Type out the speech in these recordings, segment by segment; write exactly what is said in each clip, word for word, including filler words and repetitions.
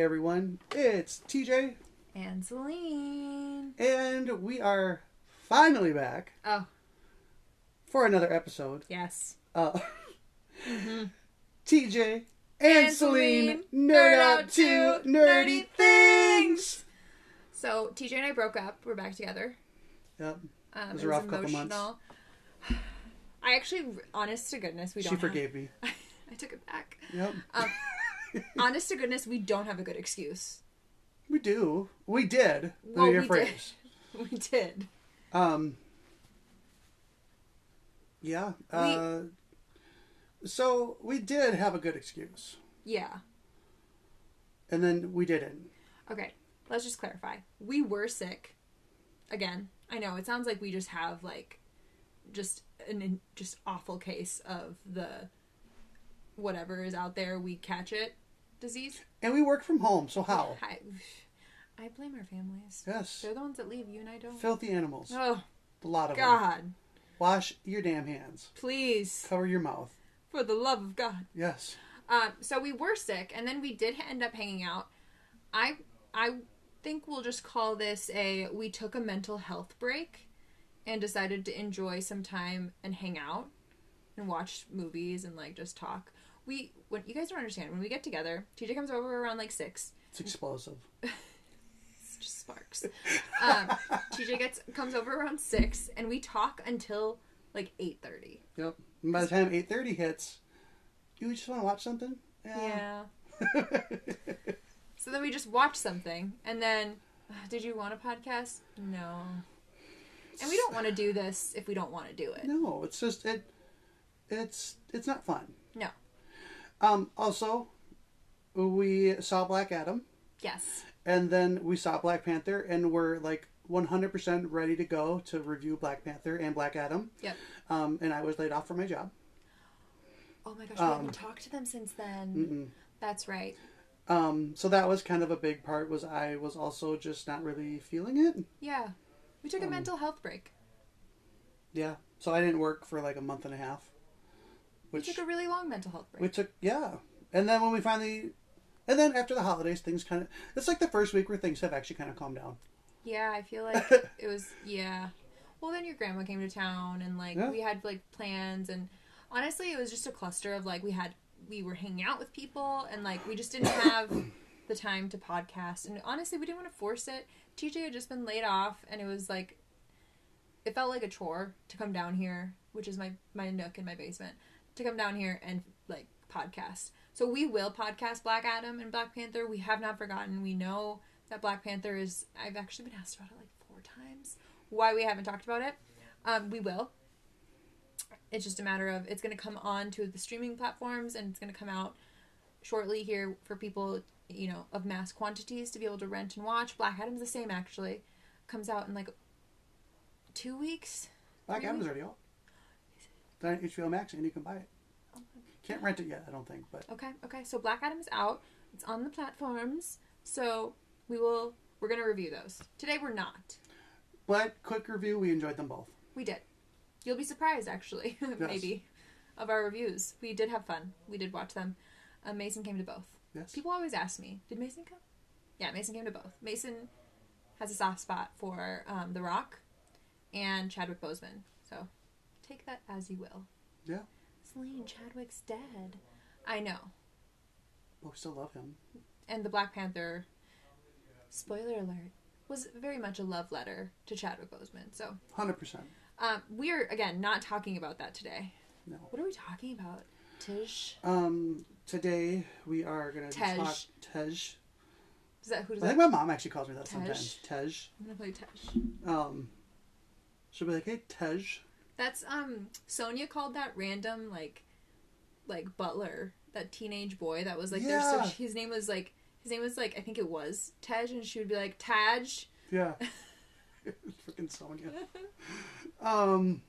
Hey everyone, it's T J and Selin, and we are finally back. Oh, for another episode. Yes. Uh, mm-hmm. T J and, and Selin nerd out two nerdy things. So T J and I broke up. We're back together. Yep. Um, it was a rough couple months. I actually, honest to goodness, we don't. She forgave have, me. I, I took it back. Yep. Um, honest to goodness, we don't have a good excuse. We do. We did. Well, we phrase. did. We did. Um. Yeah. We, uh, so we did have a good excuse. Yeah. And then we didn't. Okay. Let's just clarify. We were sick. Again, I know it sounds like we just have like, just an just awful case of the. Whatever is out there, we catch it disease. And we work from home, so how? I, I blame our families. Yes. They're the ones that leave. You and I don't. Filthy animals. Oh. A lot of God. them. God. Wash your damn hands. Please. Cover your mouth. For the love of God. Yes. Um, so we were sick, and then we did end up hanging out. I, I think we'll just call this a, we took a mental health break and decided to enjoy some time and hang out and watch movies and, like, just talk. We, what you guys don't understand, when we get together, T J comes over around like six. It's explosive. It's just sparks. Um, T J gets comes over around six, and we talk until like eight thirty. Yep. And by the time eight thirty hits, you just want to watch something. Yeah. yeah. So then we just watch something, and then, did you want a podcast? No. And we don't want to do this if we don't want to do it. No, it's just it. It's it's not fun. No. Um, also, we saw Black Adam. Yes. And then we saw Black Panther, and we're like one hundred percent ready to go to review Black Panther and Black Adam. Yep. Um, and I was laid off from my job. Oh my gosh, we um, haven't talked to them since then. Mm-mm. That's right. Um, so that was kind of a big part, was I was also just not really feeling it. Yeah. We took a um, mental health break. Yeah. So I didn't work for like a month and a half. Which, we took a really long mental health break. We took, yeah. And then when we finally, and then after the holidays, things kind of, it's like the first week where things have actually kind of calmed down. Yeah, I feel like it was, yeah. Well, then your grandma came to town, and like, yeah. we had like plans, and honestly, it was just a cluster of like, we had, we were hanging out with people, and like, we just didn't have the time to podcast. And honestly, we didn't want to force it. T J had just been laid off, and it was like, it felt like a chore to come down here, which is my, my nook in my basement. To come down here and like podcast. So we will podcast Black Adam and Black Panther. We have not forgotten. We know that Black Panther is, I've actually been asked about it like four times why we haven't talked about it. Um, we will. It's just a matter of, it's going to come on to the streaming platforms, and it's going to come out shortly here for people, you know, of mass quantities to be able to rent and watch. Black Adam's the same, actually. Comes out in like two weeks. Black Adam's already out. It's on H B O Max, and you can buy it. Oh, can't rent it yet, I don't think. But okay, okay. So Black Adam's out. It's on the platforms. So we will. We're gonna review those today. We're not. But quick review. We enjoyed them both. We did. You'll be surprised, actually, yes. maybe, of our reviews. We did have fun. We did watch them. Uh, Mason came to both. Yes. People always ask me, "Did Mason come?" Yeah, Mason came to both. Mason has a soft spot for um, The Rock and Chadwick Boseman. So. Take that as you will. Yeah. Selin, Chadwick's dead. I know. But we still love him. And the Black Panther, spoiler alert, was very much a love letter to Chadwick Boseman. So. one hundred percent. Um, we are, again, not talking about that today. No. What are we talking about, Tej? Um, today we are going to talk Tej. Is that who does I that? I think my mom actually calls me that Tej. sometimes. Tej. I'm going to play Tej. Um, she'll be like, hey, Tej. That's, um, Sonia called that random, like, like, butler, that teenage boy that was, like, yeah. their, so his name was, like, his name was, like, I think it was Tej, and she would be like, Taj. Yeah. Freaking Sonia. um,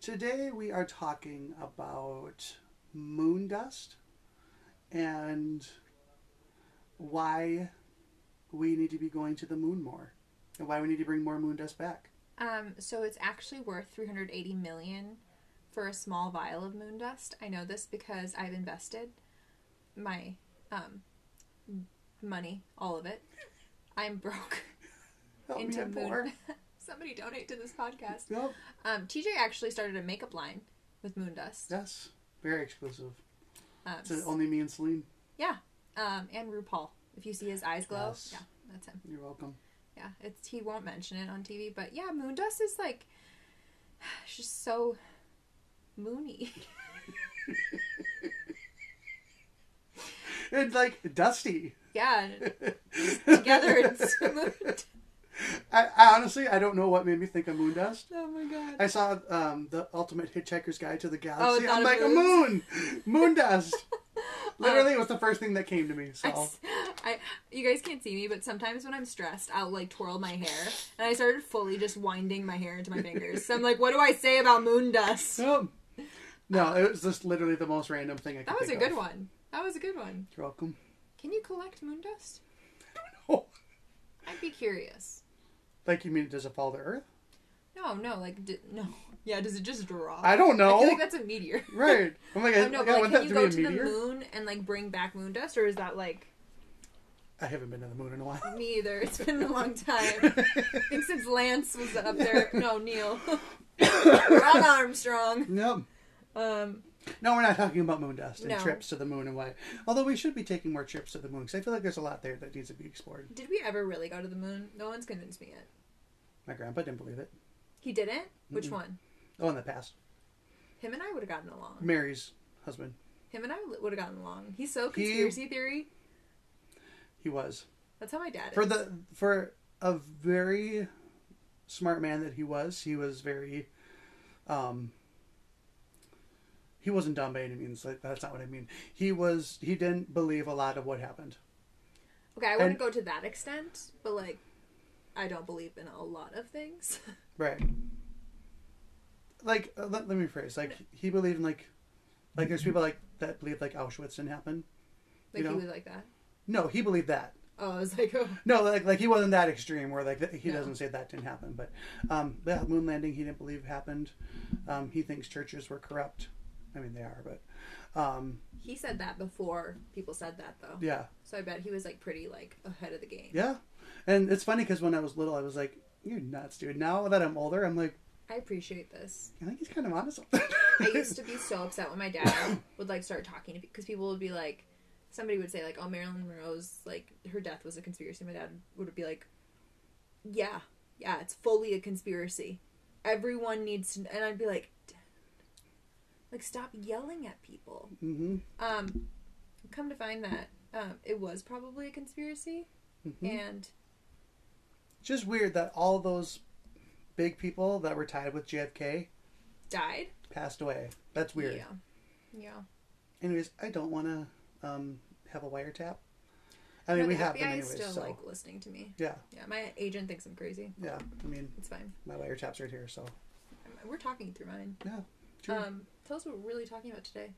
today we are talking about moon dust and why we need to be going to the moon more and why we need to bring more moon dust back. Um, so it's actually worth three hundred eighty million dollars for a small vial of moon dust. I know this because I've invested my um, money, all of it. I'm broke. Help into me, Moon. Somebody donate to this podcast. Nope. Um, T J actually started a makeup line with Moon Dust. Yes, very exclusive. Um, it's only me and Selin. Yeah, um, and RuPaul. If you see his eyes glow, yes. Yeah, that's him. You're welcome. Yeah, it's he won't mention it on T V, but yeah, Moon Dust is like, she's so moony. And like dusty. Yeah. Together it's moon. I, I honestly I don't know what made me think of moon dust. Oh my god. I saw um the Ultimate Hitchhiker's Guide to the Galaxy. Oh, I'm like moons. a moon. Moon dust. Literally um, it was the first thing that came to me. So I, I you guys can't see me, but sometimes when I'm stressed I'll like twirl my hair and I started fully just winding my hair into my fingers. So I'm like, what do I say about moon dust? Oh. No, it was just literally the most random thing I could think of. That was a good one. That was a good one. You're welcome. Can you collect moon dust? I don't know. I'd be curious. Like, you mean, does it fall to Earth? No, no, like, d- no. Yeah, does it just drop? I don't know. I feel like that's a meteor. Right. I'm like, I, oh, no, but, like, can you go to the moon and, like, bring back moon dust, or is that, like... I haven't been to the moon in a while. Me either. It's been a long time. I think since Lance was up there. No, Neil. Rob Armstrong. Nope. Um... No, we're not talking about moon dust and no. trips to the moon and why. Although we should be taking more trips to the moon because I feel like there's a lot there that needs to be explored. Did we ever really go to the moon? No one's convinced me yet. My grandpa didn't believe it. He didn't? Mm-mm. Which one? Oh, in the past. Him and I would have gotten along. Mary's husband. Him and I would have gotten along. He's so conspiracy he, theory. He was. That's how my dad is. For the for a very smart man that he was, he was very... um. He wasn't dumb by any means. Like, that's not what I mean. He was. He didn't believe a lot of what happened. Okay, I wouldn't and, go to that extent, but like, I don't believe in a lot of things. Right. Like, let, let me rephrase. Like, he believed in like, like there's people like that believe like Auschwitz didn't happen. Like, you know? He was like that. No, he believed that. Oh, I was like, oh. No, like like he wasn't that extreme where like he no. doesn't say that didn't happen, but um, the moon landing he didn't believe happened. Um, he thinks churches were corrupt. I mean, they are, but... Um, he said that before people said that, though. Yeah. So I bet he was, like, pretty, like, ahead of the game. Yeah. And it's funny, because when I was little, I was like, you're nuts, dude. Now that I'm older, I'm like... I appreciate this. I think he's kind of on to something. I used to be so upset when my dad would, like, start talking to people, because people would be like... Somebody would say, like, oh, Marilyn Monroe's, like, her death was a conspiracy. My dad would be like, yeah, yeah, it's fully a conspiracy. Everyone needs to... And I'd be like... Like, stop yelling at people. Mm-hmm. Um, come to find that um, it was probably a conspiracy. Mm-hmm. And... It's just weird that all those big people that were tied with J F K... Died? Passed away. That's weird. Yeah. Yeah. Anyways, I don't want to um, have a wiretap. I mean, no, we have them anyways, still, so... like, listening to me. Yeah. Yeah, my agent thinks I'm crazy. Yeah, I mean... It's fine. My wiretap's right here, so... We're talking through mine. Yeah, true. Um... Tell us what we're really talking about today.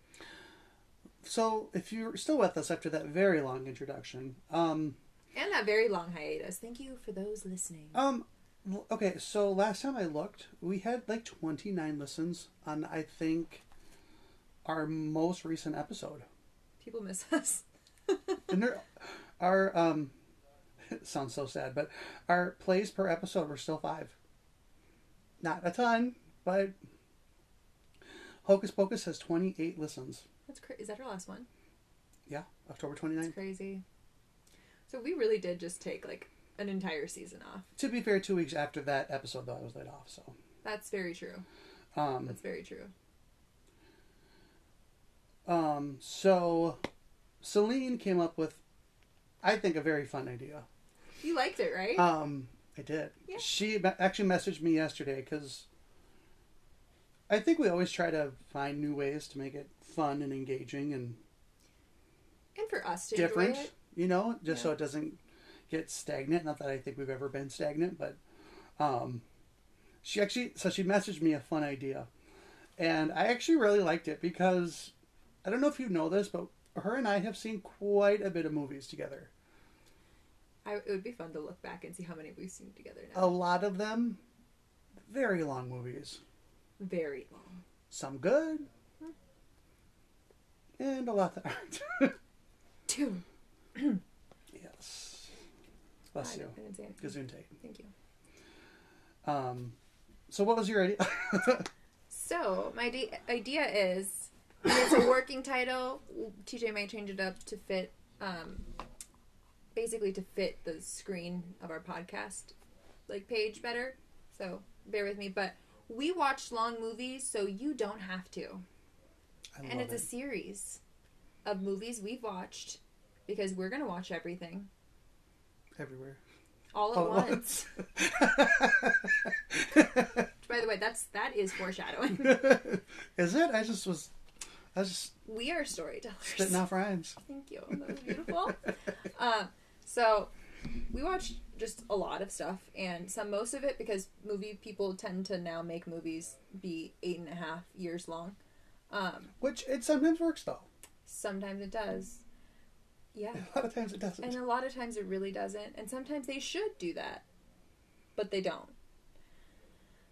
So, if you're still with us after that very long introduction, um, and that very long hiatus, thank you for those listening. Um, okay, so last time I looked, we had like twenty-nine listens on, I think, our most recent episode. People miss us. And our um, it sounds so sad, but our plays per episode were still five. Not a ton, but. Hocus Pocus has twenty-eight listens. That's crazy. Is that our last one? Yeah, October twenty-ninth. That's crazy. So we really did just take like an entire season off. To be fair, two weeks after that episode, though, I was laid off. So that's very true. Um, that's very true. Um. So, Selin came up with, I think, a very fun idea. You liked it, right? Um, I did. Yeah. She actually messaged me yesterday because. I think we always try to find new ways to make it fun and engaging and... And for us to different, enjoy it. You know, just yeah. So it doesn't get stagnant. Not that I think we've ever been stagnant, but... Um, she actually... So she messaged me a fun idea. And I actually really liked it because... I don't know if you know this, but her and I have seen quite a bit of movies together. I, it would be fun to look back and see how many we've seen together now. A lot of them, very long movies. Very long. Some good. Mm-hmm. And a lot that aren't. Two. Yes. Bless you. I didn't say anything. Gesundheit. Thank you. Um, so what was your idea? So my de- idea is, and it's a working title. T J might change it up to fit, um, basically to fit the screen of our podcast, like, page better. So bear with me, but we watch long movies, so you don't have to. I and it's it. a series of movies we've watched, because we're going to watch everything. Everywhere. All at All once. once. By the way, that's that is foreshadowing. Is it? I just was... I was just... We are storytellers. Spitting off rhymes. Thank you. That was beautiful. uh, so, we watched just a lot of stuff, and some, most of it, because movie people tend to now make movies be eight and a half years long. Um, Which, it sometimes works, though. Sometimes it does. Yeah. A lot of times it doesn't. And a lot of times it really doesn't. And sometimes they should do that. But they don't.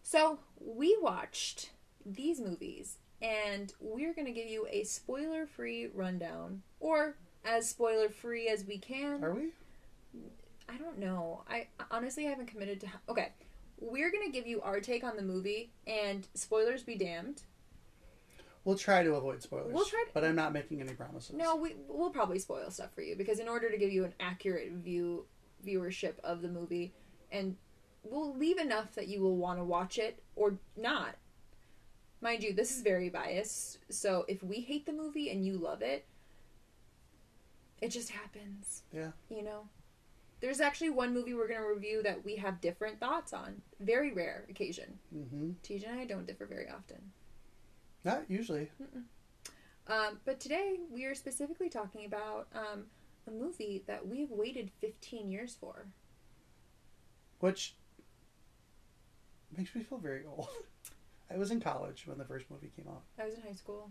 So, we watched these movies, and we're going to give you a spoiler-free rundown. Or, as spoiler-free as we can. Are we? I don't know. I honestly haven't committed to... Ha- okay. We're going to give you our take on the movie, and spoilers be damned. We'll try to avoid spoilers, we'll try to, but I'm not making any promises. No, we, we'll probably spoil stuff for you, because in order to give you an accurate view viewership of the movie, and we'll leave enough that you will want to watch it or not. Mind you, this is very biased, so if we hate the movie and you love it, it just happens. Yeah. You know? There's actually one movie we're going to review that we have different thoughts on. Very rare occasion. Mm-hmm. T J and I don't differ very often. Not usually. Um, but today we are specifically talking about um, a movie that we've waited fifteen years for. Which makes me feel very old. I was in college when the first movie came out. I was in high school.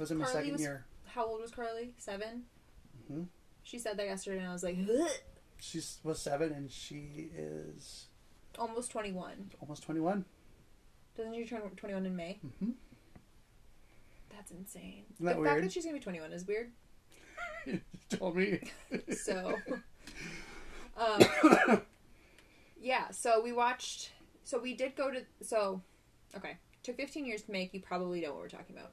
I was in my second was, year. How old was Carly? Seven? Mm-hmm. She said that yesterday and I was like, ugh. She was seven and she is... Almost twenty-one. Almost twenty-one. Doesn't she turn twenty-one in May? Mm-hmm. That's insane. Isn't that weird? The fact that she's going to be twenty-one is weird. You told me. So, um, yeah, so we watched, so we did go to, so, okay, took fifteen years to make, you probably know what we're talking about.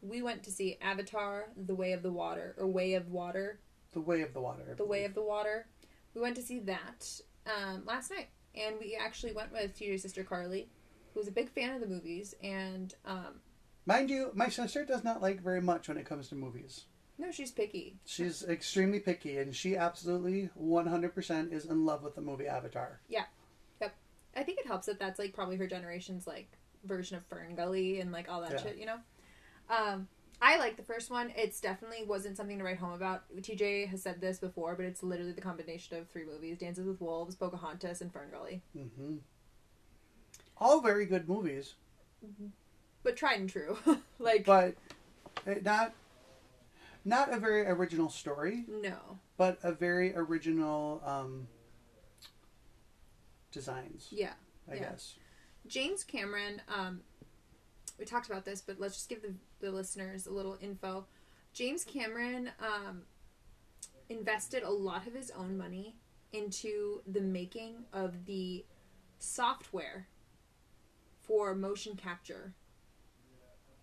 We went to see Avatar: The Way of the Water, or Way of Water. The Way of the Water. The Way of the Water. We went to see that um, last night, and we actually went with T J's sister, Carly, who's a big fan of the movies, and... Um, Mind you, my sister does not like very much when it comes to movies. No, she's picky. She's extremely picky, and she absolutely one hundred percent is in love with the movie Avatar. Yeah. Yep. I think it helps that that's, like, probably her generation's, like, version of Ferngully and, like, all that yeah. shit, you know? Um, I like the first one. It's definitely wasn't something to write home about. T J has said this before, but it's literally the combination of three movies. Dances with Wolves, Pocahontas, and Ferngully. Mm-hmm. All very good movies. Mm-hmm. But tried and true. like, But not not a very original story. No. But a very original um, designs. Yeah. I yeah. guess. James Cameron, um, we talked about this, but let's just give the, the listeners a little info. James Cameron um, invested a lot of his own money into the making of the software for motion capture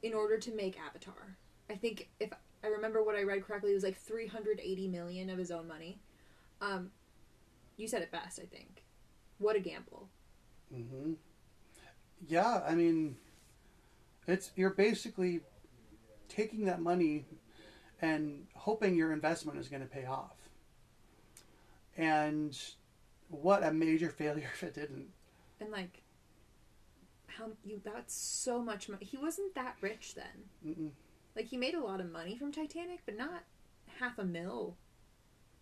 in order to make Avatar. I think, if I remember what I read correctly, it was like three hundred eighty million dollars of his own money. Um, you said it best, I think. What a gamble. Mm-hmm. Yeah, I mean, it's you're basically taking that money and hoping your investment is going to pay off. And what a major failure if it didn't. And like... How you got so much money. He wasn't that rich then. Mm-mm. Like, he made a lot of money from Titanic, but not half a mil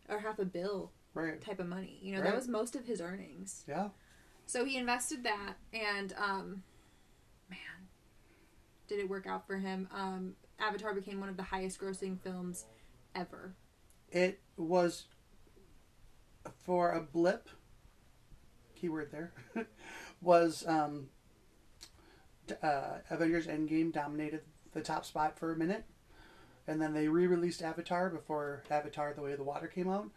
or half a bill right. type of money. You know, right. that was most of his earnings. Yeah. So he invested that, and, um, man, did it work out for him. Um, Avatar became one of the highest grossing films ever. It was, for a blip, keyword there, was, um... Uh, Avengers Endgame dominated the top spot for a minute, and then they re-released Avatar before Avatar: The Way of the Water came out,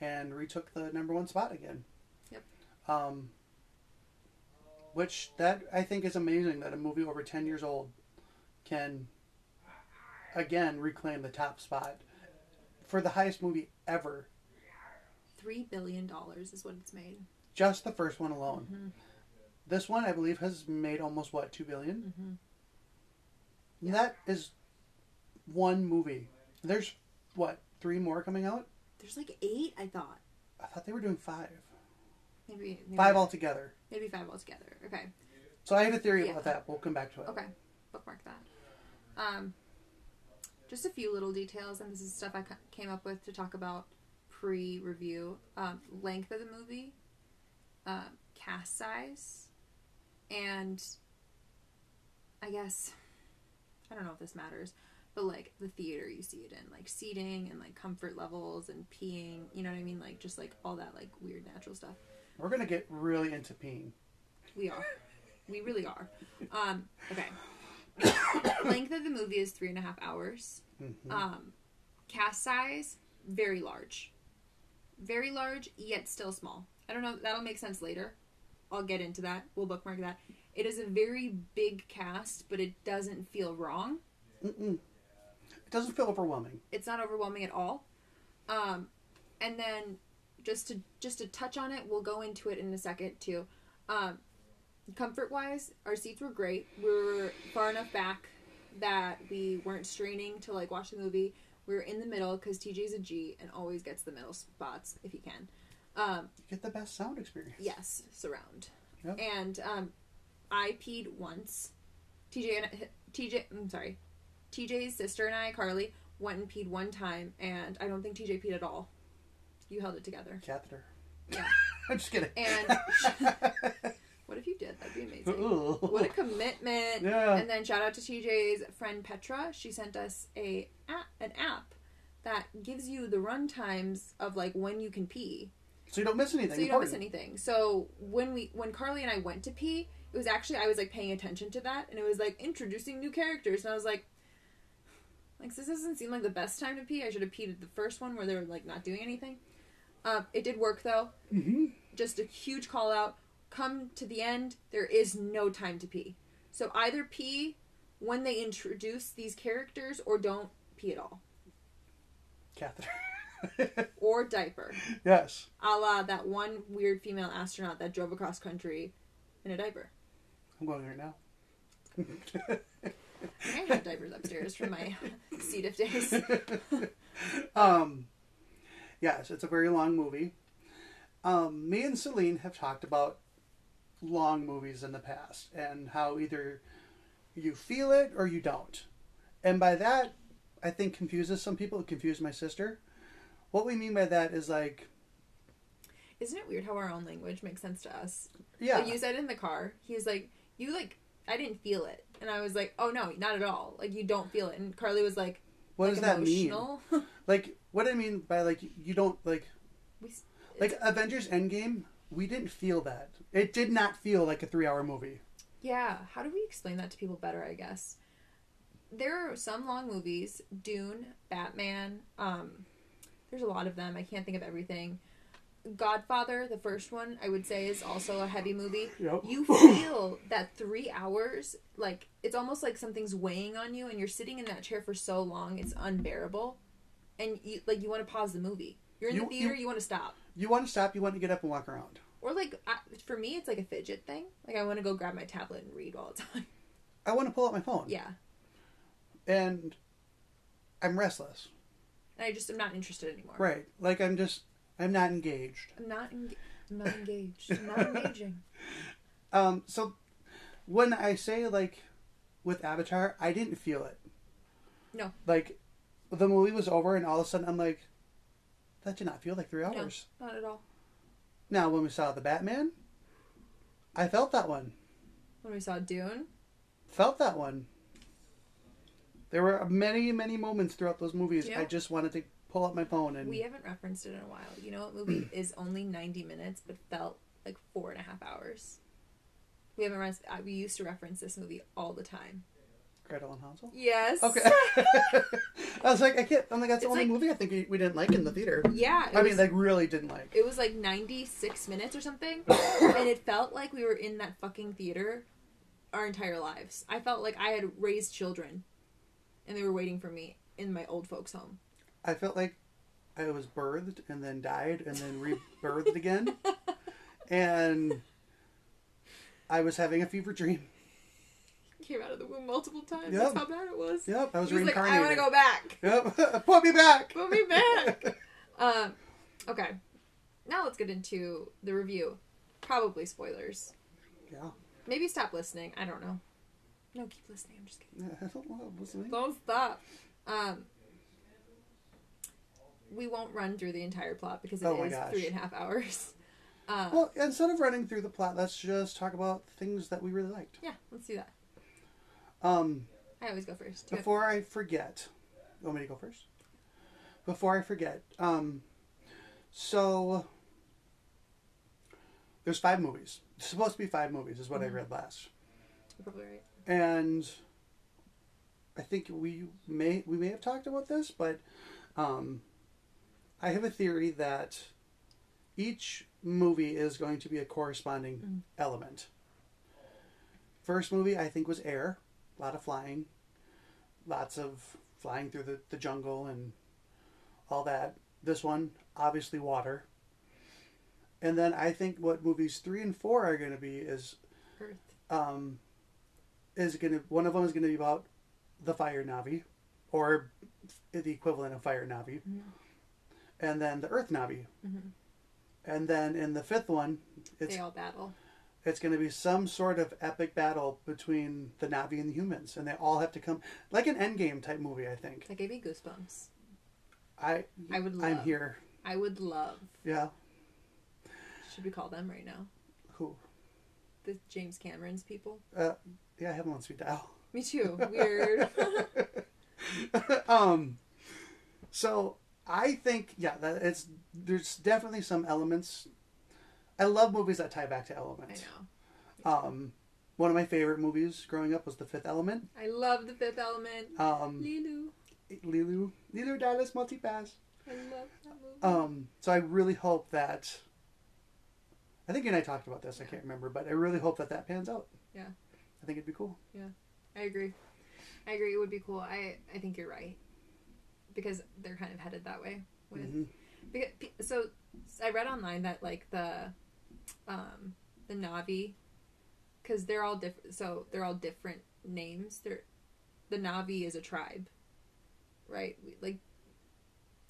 and retook the number one spot again. Yep. Um, which, that, I think, is amazing that a movie over ten years old can, again, reclaim the top spot for the highest movie ever. three billion dollars is what it's made. Just the first one alone. Mm-hmm. This one, I believe, has made almost, what, two billion dollars? Mm-hmm. Yeah. That is one movie. There's, what, three more coming out? There's like eight, I thought. I thought they were doing five. Maybe. maybe five altogether. Maybe five altogether. Okay. So I have a theory yeah. about that. We'll come back to it. Okay. Bookmark that. Um, just a few little details, and this is stuff I came up with to talk about pre-review. Um, length of the movie, uh, cast size, and I guess... I don't know if this matters, but like the theater you see it in, like seating and like comfort levels and peeing, you know what I mean? Like just like all that like weird natural stuff. We're going to get really into peeing. We are. We really are. Um, okay. Length of the movie is three and a half hours. Mm-hmm. Um, cast size, very large. Very large, yet still small. I don't know. That'll make sense later. I'll get into that. We'll bookmark that. It is a very big cast, but it doesn't feel wrong. Mm-mm. It doesn't feel overwhelming. It's not overwhelming at all. Um, and then just to just to touch on it, we'll go into it in a second too. Um, comfort-wise, our seats were great. We were far enough back that we weren't straining to like watch the movie. We were in the middle because T J's a G and always gets the middle spots if he can. Um, you get the best sound experience. Yes, surround. Yep. And um, I peed once. T J and T J, I'm sorry. T J's sister and I, Carly, went and peed one time, and I don't think T J peed at all. You held it together. Catheter. Yeah. I'm just kidding. And what if you did? That'd be amazing. Ooh. What a commitment. Yeah. And then shout out to T J's friend Petra. She sent us a app, an app that gives you the run times of like when you can pee. So you don't miss anything. So you important. don't miss anything. So when we when Carly and I went to pee, it was actually, I was, like, paying attention to that, and it was, like, introducing new characters, and I was like, like, this doesn't seem like the best time to pee. I should have peed at the first one where they were, like, not doing anything. Um, it did work, though. Mm-hmm. Just a huge call-out. Come to the end, there is no time to pee. So either pee when they introduce these characters, or don't pee at all. Catheter. Or diaper. Yes. A la that one weird female astronaut that drove across country in a diaper. I'm going right now. I have diapers upstairs from my C. diff days. um, yes, it's a very long movie. Um, me and Selin have talked about long movies in the past and how either you feel it or you don't. And by that, I think confuses some people. It confused my sister. What we mean by that is like... Isn't it weird how our own language makes sense to us? Yeah. Like you said in the car, he was like, you like, I didn't feel it. And I was like, oh no, not at all. Like, you don't feel it. And Carly was like, what does that mean? Like, what I mean by like, you don't like, we, like Avengers Endgame, we didn't feel that. It did not feel like a three hour movie. Yeah. How do we explain that to people better, I guess? There are some long movies, Dune, Batman, um, there's a lot of them. I can't think of everything. Godfather, the first one, I would say is also a heavy movie. Yep. You feel that three hours, like, it's almost like something's weighing on you, and you're sitting in that chair for so long, it's unbearable. And, you, like, you want to pause the movie. You're in you, the theater, you, you want to stop. You want to stop, you want to get up and walk around. Or, like, I, for me, it's like a fidget thing. Like, I want to go grab my tablet and read while it's on. I want to pull out my phone. Yeah. And I'm restless. And I just am not interested anymore. Right. Like, I'm just... I'm not engaged. I'm not, en- I'm not engaged. I'm not engaging. Um, so, when I say, like, with Avatar, I didn't feel it. No. Like, the movie was over, and all of a sudden, I'm like, that did not feel like three hours. No, not at all. Now, when we saw The Batman, I felt that one. When we saw Dune? Felt that one. There were many, many moments throughout those movies yeah. I just wanted to... pull up my phone and... We haven't referenced it in a while. You know what movie is only ninety minutes but felt like four and a half hours? We haven't... Re- we used to reference this movie all the time. Gretel and Hansel? Yes. Okay. I was like, I can't. I'm like, that's the it's only like, movie I think we, we didn't like in the theater. Yeah. I was, mean, like, really didn't like. It was like ninety-six minutes or something, and it felt like we were in that fucking theater our entire lives. I felt like I had raised children, and they were waiting for me in my old folks' home. I felt like I was birthed and then died and then rebirthed again, and I was having a fever dream. Came out of the womb multiple times. Yep. That's how bad it was. Yep, I was, was reincarnated. Like, I want to go back. Yep, put me back. Put me back. um, okay, now let's get into the review. Probably spoilers. Yeah. Maybe stop listening. I don't know. No, keep listening. I'm just kidding. I don't love listening. Don't stop. Um, we won't run through the entire plot because it oh is gosh. three and a half hours. Uh, well, instead of running through the plot, let's just talk about things that we really liked. Yeah, let's do that. Um, I always go first. Before I forget, you want me to go first? Before I forget, um, so there's five movies. It's supposed to be five movies, is what mm-hmm. I read last. You're probably right. And I think we may we may have talked about this, but um, I have a theory that each movie is going to be a corresponding mm-hmm. element. First movie I think was Air. A lot of flying, lots of flying through the, the jungle and all that. This one, obviously water. And then I think what movies three and four are going to be is, Earth. Um, is going to one of them is going to be about the Fire Navi, or the equivalent of Fire Navi, mm-hmm. and then the Earth Navi, mm-hmm. and then in the fifth one, it's, they all battle. It's going to be some sort of epic battle between the Na'vi and the humans. And they all have to come... Like an Endgame type movie, I think. That gave me goosebumps. I, I would love... I'm here. I would love... Yeah. Should we call them right now? Who? The James Cameron's people? Uh, yeah, I have them on speed dial. Me too. Weird. um, so, I think... Yeah, that it's there's definitely some elements... I love movies that tie back to elements. I know. Um, one of my favorite movies growing up was The Fifth Element. I love The Fifth Element. Um, Lilu. Lilu. Lilu Dallas Multipass. I love that movie. Um, so I really hope that... I think you and I talked about this. Yeah. I can't remember. But I really hope that that pans out. Yeah. I think it'd be cool. Yeah. I agree. I agree. It would be cool. I, I think you're right. Because they're kind of headed that way. With, mm-hmm. because, so I read online that like the... Um, the Na'vi, because they're all different. So they're all different names. They're the Na'vi is a tribe, right? We, like,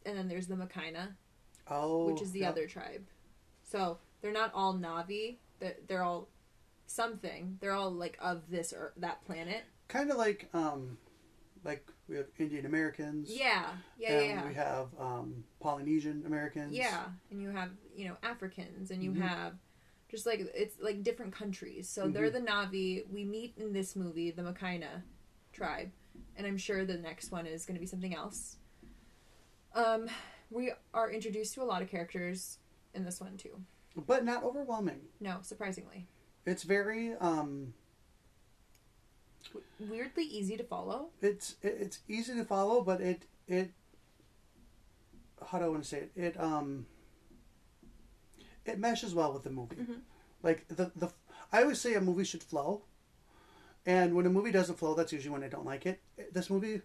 and then there's the Makina, oh, which is the yep. other tribe. So they're not all Na'vi. They're, they're all something. They're all like of this or that planet. Kind of like um, like we have Indian Americans. Yeah, yeah, and yeah, yeah. We have um Polynesian Americans. Yeah, and you have you know Africans, and you mm-hmm. have. Just like, it's like different countries. So mm-hmm. they're the Na'vi. We meet in this movie, the Makina tribe. And I'm sure the next one is going to be something else. Um, we are introduced to a lot of characters in this one, too. But not overwhelming. No, surprisingly. It's very... Um, weirdly easy to follow. It's it's easy to follow, but it... it how do I want to say it? It... um. It meshes well with the movie. Mm-hmm. Like, the, the I always say a movie should flow. And when a movie doesn't flow, that's usually when I don't like it. This movie...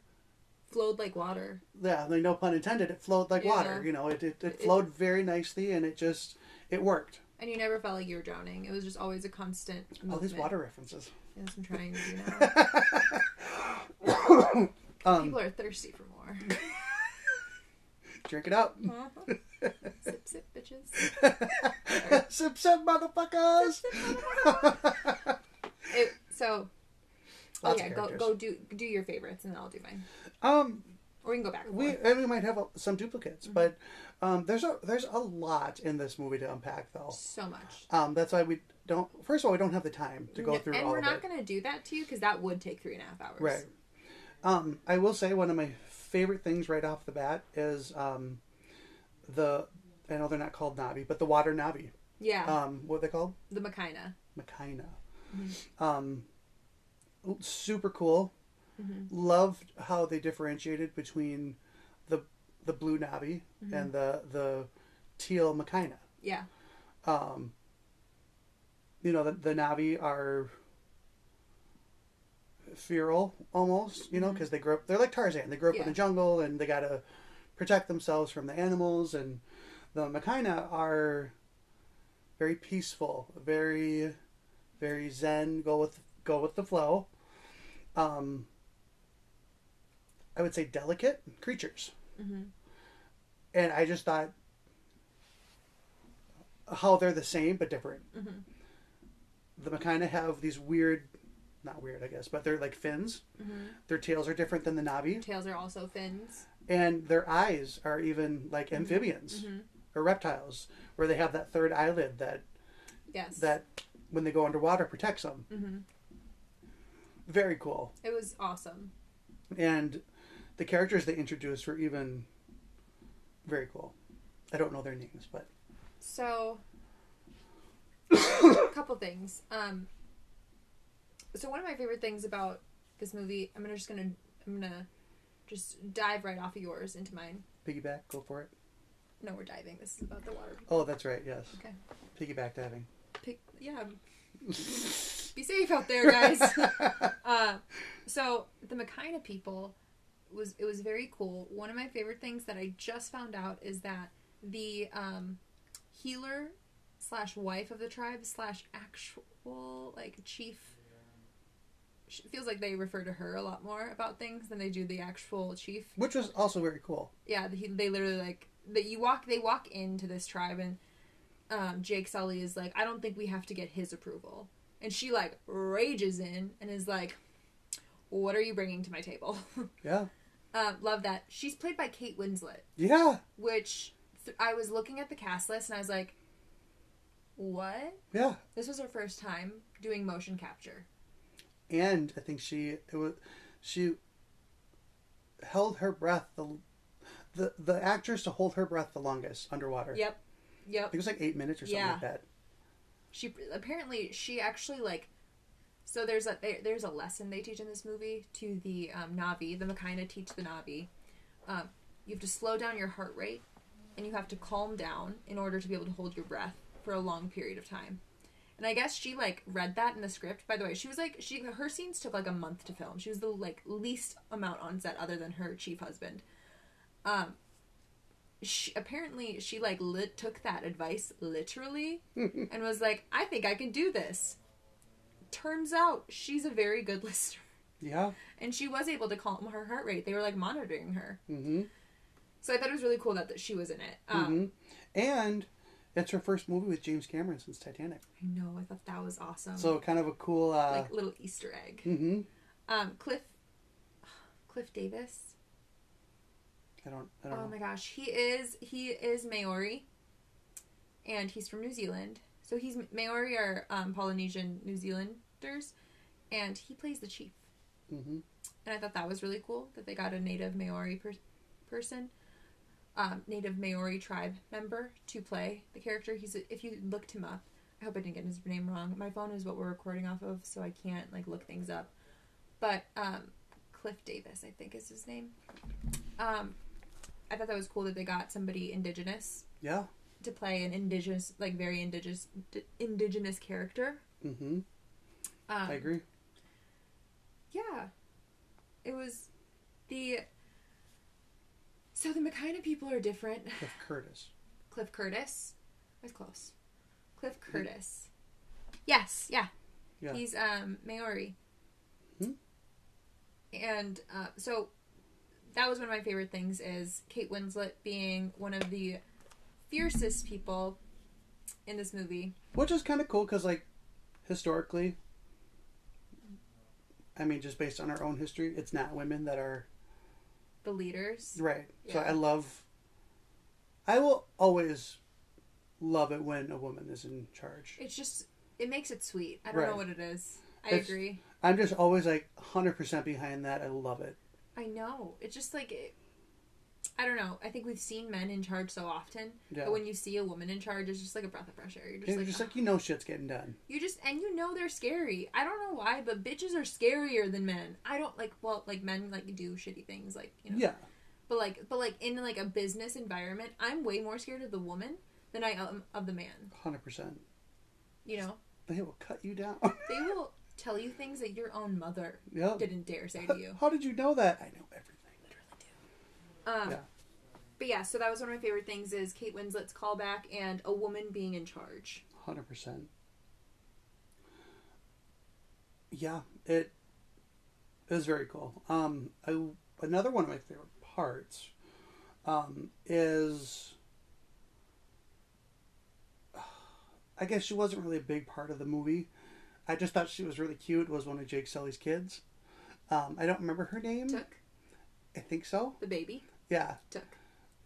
Flowed like water. Yeah, like, no pun intended. It flowed like yeah. water. You know, it, it, it flowed it, very nicely, and it just... It worked. And you never felt like you were drowning. It was just always a constant movement. All these water references. Yes, I'm trying to do now. um, People are thirsty for more. Drink it up. Uh-huh. Sip, sip, bitches. Sip, sip, motherfuckers. Sip, sip, motherfuckers. it, so, Lots oh yeah, go go do do your favorites, and then I'll do mine. Um, or we can go back. And we forth. and we might have a, some duplicates, mm-hmm. but um, there's a there's a lot in this movie to unpack, though. So much. Um, that's why we don't. First of all, we don't have the time to go no, through all of it. And we're not going to do that to you because that would take three and a half hours. Right. Um, I will say one of my favorite things right off the bat is um. The, I know they're not called Na'vi, but the water Na'vi. Yeah. Um, what are they called? The Makina. Makina. Mm-hmm. Um, super cool. Mm-hmm. Loved how they differentiated between the the blue Navi mm-hmm. and the the teal Makina. Yeah. Um, you know, the, the Navi are feral almost, you know, because mm-hmm. they grew up, they're like Tarzan. They grew up yeah. in the jungle and they got to protect themselves from the animals. And the Makina are very peaceful, very, very zen, go with, go with the flow. Um, I would say delicate creatures. Mm-hmm. And I just thought how they're the same but different. Mm-hmm. The Makina have these weird, not weird, I guess, but they're like fins. Mm-hmm. Their tails are different than the Navi. Their tails are also fins. And their eyes are even like mm-hmm. amphibians mm-hmm. or reptiles, where they have that third eyelid that, yes, that when they go underwater protects them. Mm-hmm. Very cool. It was awesome. And the characters they introduced were even very cool. I don't know their names, but... So, a couple things. Um, so one of my favorite things about this movie, I'm gonna just gonna, I'm gonna just dive right off of yours into mine. Piggyback, go for it. No, we're diving. This is about the water. Oh, that's right. Yes. Okay. Piggyback diving. Pig, yeah. Be safe out there, guys. uh, so the Makina people was it was very cool. One of my favorite things that I just found out is that the um. healer slash wife of the tribe slash actual like chief, it feels like they refer to her a lot more about things than they do the actual chief, which was also very cool. Yeah, they, they literally like that you walk they walk into this tribe and um Jake Sully is like, I don't think we have to get his approval, and she like rages in and is like, what are you bringing to my table? Yeah. Um love that she's played by Kate Winslet. Yeah, which I was looking at the cast list and I was like, what? Yeah. This was her first time doing motion capture. And I think she it was she held her breath the the the actress to hold her breath the longest underwater. Yep. Yep. I think it was like eight minutes or something yeah. like that. She apparently she actually like so there's a there's a lesson they teach in this movie to the um, Navi, the Makina teach the Navi. Um, you have to slow down your heart rate. And you have to calm down in order to be able to hold your breath for a long period of time. And I guess she, like, read that in the script. By the way, she was, like, she her scenes took, like, a month to film. She was the, like, least amount on set other than her chief husband. Um, she, apparently, she, like, lit, took that advice literally and was like, I think I can do this. Turns out she's a very good listener. Yeah. And she was able to calm her heart rate. They were, like, monitoring her. Mm-hmm. So I thought it was really cool that, that she was in it. Um, mm-hmm. And it's her first movie with James Cameron since Titanic. I know. I thought that was awesome. So kind of a cool... Uh... Like little Easter egg. Mm-hmm. Um, Cliff... Cliff Davis? I don't, I don't oh know. Oh my gosh. He is he is Maori. And he's from New Zealand. So he's... Maori are um, Polynesian New Zealanders. And he plays the chief. Mm-hmm. And I thought that was really cool that they got a native Maori per- person. Um, Native Maori tribe member to play the character. He's a, if you looked him up, I hope I didn't get his name wrong. My phone is what we're recording off of, so I can't like look things up. But um, Cliff Davis, I think, is his name. Um, I thought that was cool that they got somebody indigenous. Yeah. To play an indigenous, like very indigenous, d- indigenous character. Mm-hmm. Um, I agree. Yeah, it was the. So the Makina people are different. Cliff Curtis. Cliff Curtis. I was close. Cliff Curtis. Yes. Yeah. Yeah. He's um, Maori. Mm-hmm. And uh, so that was one of my favorite things is Kate Winslet being one of the fiercest people in this movie. Which is kind of cool because, like, historically, I mean, just based on our own history, it's not women that are... the leaders. Right. Yeah. So I love... I will always love it when a woman is in charge. It's just... It makes it sweet. I don't right. know what it is. I it's, agree. I'm just always like one hundred percent behind that. I love it. I know. It's just like... It, I don't know. I think we've seen men in charge so often, yeah. but when you see a woman in charge, it's just like a breath of fresh air. You're just, yeah, like, just oh. like, you know, shit's getting done. You just, and you know they're scary. I don't know why, but bitches are scarier than men. I don't like, well, like men like do shitty things, like, you know. Yeah. But like, but like in like a business environment, I'm way more scared of the woman than I am of the man. one hundred percent. You know? They will cut you down. They will tell you things that your own mother yep. didn't dare say to you. How did you know that? I know everything. Um, yeah. But yeah, so that was one of my favorite things is Kate Winslet's callback and a woman being in charge. one hundred percent. Yeah, it, it was very cool. Um, I, another one of my favorite parts um, is, I guess she wasn't really a big part of the movie. I just thought she was really cute. Was one of Jake Sully's kids. Um, I don't remember her name. Took. I think so. The baby. Yeah. Took.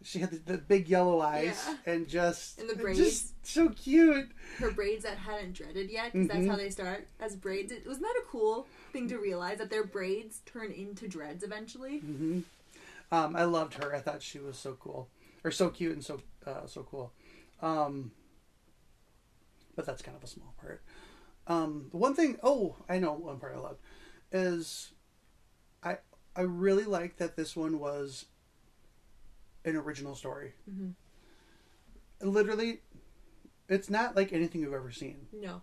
She had the, the big yellow eyes yeah. and just... And the braids. Just so cute. Her braids that hadn't dreaded yet, because mm-hmm. that's how they start, as braids. Wasn't that a cool thing to realize, that their braids turn into dreads eventually? Mm-hmm. Um, I loved her. I thought she was so cool. Or so cute and so uh, so cool. Um, but that's kind of a small part. Um, one thing... Oh, I know one part I loved. Is... I... I really like that this one was an original story. Mm-hmm. Literally, it's not like anything you've ever seen. No.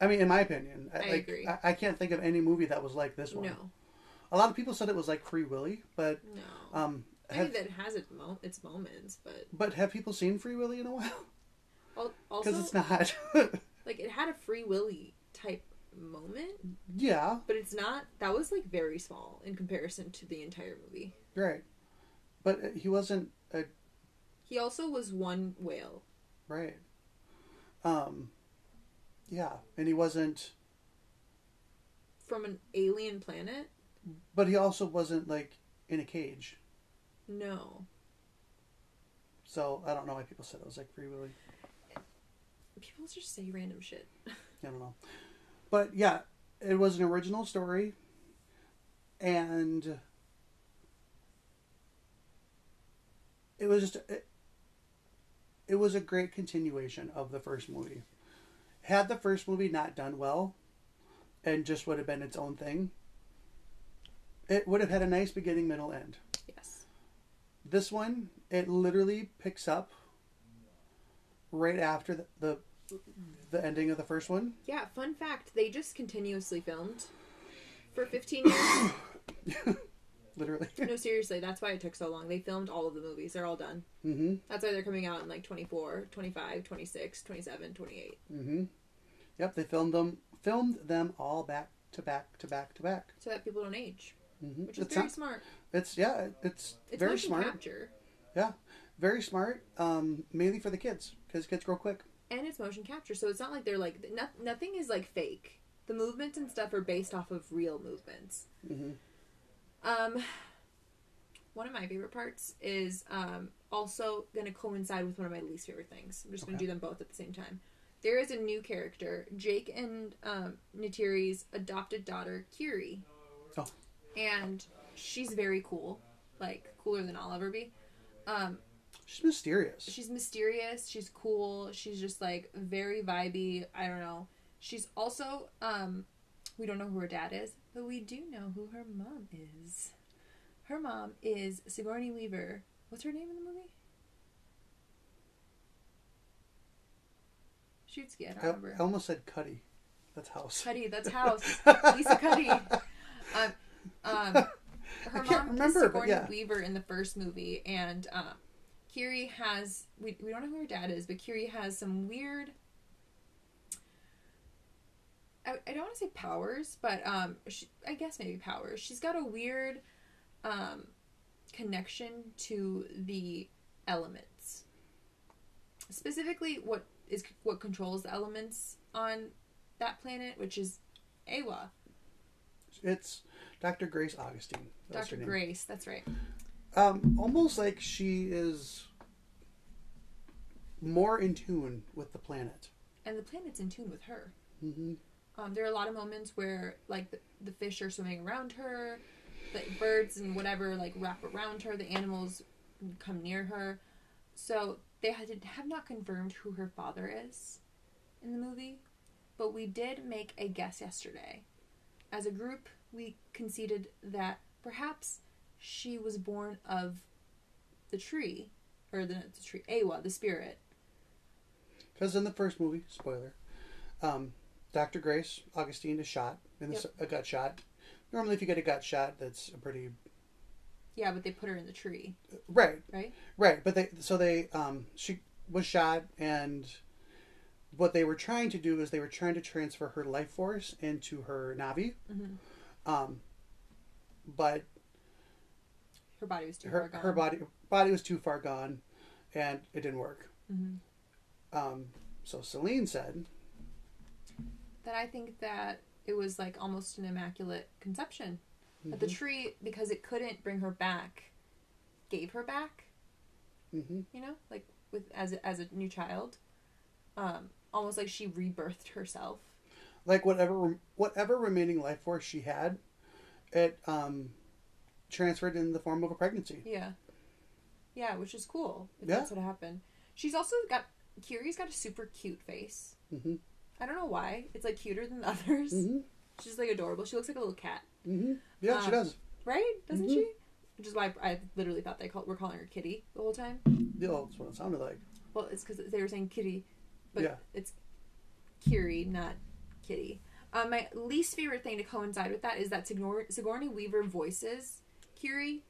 I mean, in my opinion. I, I like, agree. I, I can't think of any movie that was like this one. No. A lot of people said it was like Free Willy, but... No. Um, have, I think that has its, mo- its moments, but... But have people seen Free Willy in a while? Also... Because it's not. Like, it had a Free Willy type... moment, yeah, but it's not. That was like very small in comparison to the entire movie, right? But he wasn't a. He also was one whale, right? Um, yeah, and he wasn't from an alien planet. But he also wasn't like in a cage. No. So I don't know why people said it was like Free Willy. People just say random shit. I don't know. But yeah, it was an original story, and it was just it, it was a great continuation of the first movie. Had the first movie not done well, and just would have been its own thing, it would have had a nice beginning, middle, end. Yes. This one, it literally picks up right after the. the the ending of the first one. Yeah, fun fact, they just continuously filmed for fifteen years. Literally. No, seriously, that's why it took so long. They filmed all of the movies. They're all done. Mm-hmm. That's why they're coming out in like twenty-four, twenty-five, twenty-six, twenty-seven, twenty-eight. Mm-hmm. Yep, they filmed them filmed them all back to back to back to back. So that people don't age. Mm-hmm. Which is it's very not, smart. It's, yeah, it's, it's very smart. It's motion capture. Yeah, very smart, um, mainly for the kids, because kids grow quick. And it's motion capture, so it's not like they're like... No, nothing is like fake. The movements and stuff are based off of real movements. Mm-hmm. Um, one of my favorite parts is um, also going to coincide with one of my least favorite things. I'm just okay. going to do them both at the same time. There is a new character, Jake and um, Natiri's adopted daughter, Kiri. Oh. And she's very cool. Like, cooler than I'll ever be. Um... She's mysterious. She's mysterious. She's cool. She's just, like, very vibey. I don't know. She's also, um, we don't know who her dad is, but we do know who her mom is. Her mom is Sigourney Weaver. What's her name in the movie? Shootski, I don't I, remember. I almost said Cuddy. That's House. Cuddy, that's House. Lisa Cuddy. Um, um, her I can't mom remember, is Sigourney yeah. Weaver in the first movie, and, um, Kiri has, we we don't know who her dad is, but Kiri has some weird, I, I don't want to say powers, but um, she, I guess maybe powers. She's got a weird um, connection to the elements. Specifically, what is what controls the elements on that planet, which is Ewa. It's Doctor Grace Augustine. That's Doctor Grace, that's right. Um, almost like she is more in tune with the planet. And the planet's in tune with her. Mm-hmm. Um, there are a lot of moments where, like, the, the fish are swimming around her, the birds and whatever, like, wrap around her, the animals come near her. So they have not confirmed who her father is in the movie, but we did make a guess yesterday. As a group, we conceded that perhaps she was born of the tree, or the, the tree, Ewa, the spirit. Because in the first movie, spoiler, um, Doctor Grace Augustine is shot, in the, yep. a gut shot. Normally if you get a gut shot, that's a pretty... Yeah, but they put her in the tree. Right. Right? Right, but they, so they, um, she was shot, and what they were trying to do is they were trying to transfer her life force into her Na'vi. Mm-hmm. Um, but her body was too her, far gone. Her body, body was too far gone, and it didn't work. Mm-hmm. Um, so Selin said that I think that it was like almost an immaculate conception. But the tree, because it couldn't bring her back, gave her back, mm-hmm. you know, like with as a, as a new child, um, almost like she rebirthed herself. Like whatever whatever remaining life force she had, it um, transferred in the form of a pregnancy. Yeah, yeah, which is cool. If yeah. that's what happened. She's also got Kiri's got a super cute face. Mm-hmm. I don't know why. It's like cuter than others. Mm-hmm. She's like adorable. She looks like a little cat. Mm-hmm. Yeah, um, she does. Right? Doesn't mm-hmm. she? Which is why I, I literally thought they called, were calling her Kitty the whole time. Yeah, that's what it sounded like. Well, it's because they were saying Kitty, but yeah. it's Kiri, not Kitty. Um, my least favorite thing to coincide with that is that Sigour- Sigourney Weaver voices Kiri,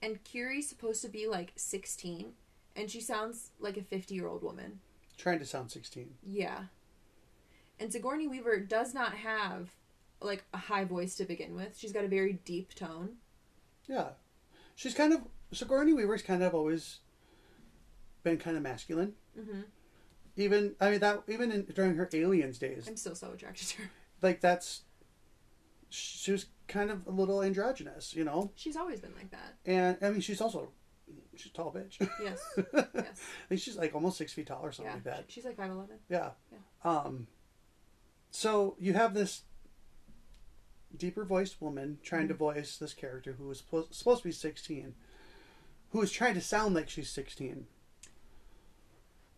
and Kiri's supposed to be like sixteen, and she sounds like a fifty-year-old woman. Trying to sound sixteen. Yeah. And Sigourney Weaver does not have... like a high voice to begin with. She's got a very deep tone. Yeah. She's kind of... Sigourney Weaver's kind of always been kind of masculine. Mm-hmm. Even... I mean, that... Even in, during her Aliens days. I'm still so attracted to her. Like, that's... She was kind of a little androgynous, you know? She's always been like that. And, I mean, she's also... She's a tall bitch. Yes. Yes. I think she's, like, almost six feet tall or something yeah. like that. She's, like, five eleven. Yeah. Yeah. Um, so, you have this... deeper voiced woman trying mm-hmm. to voice this character who was pl- supposed to be sixteen, who is trying to sound like she's sixteen.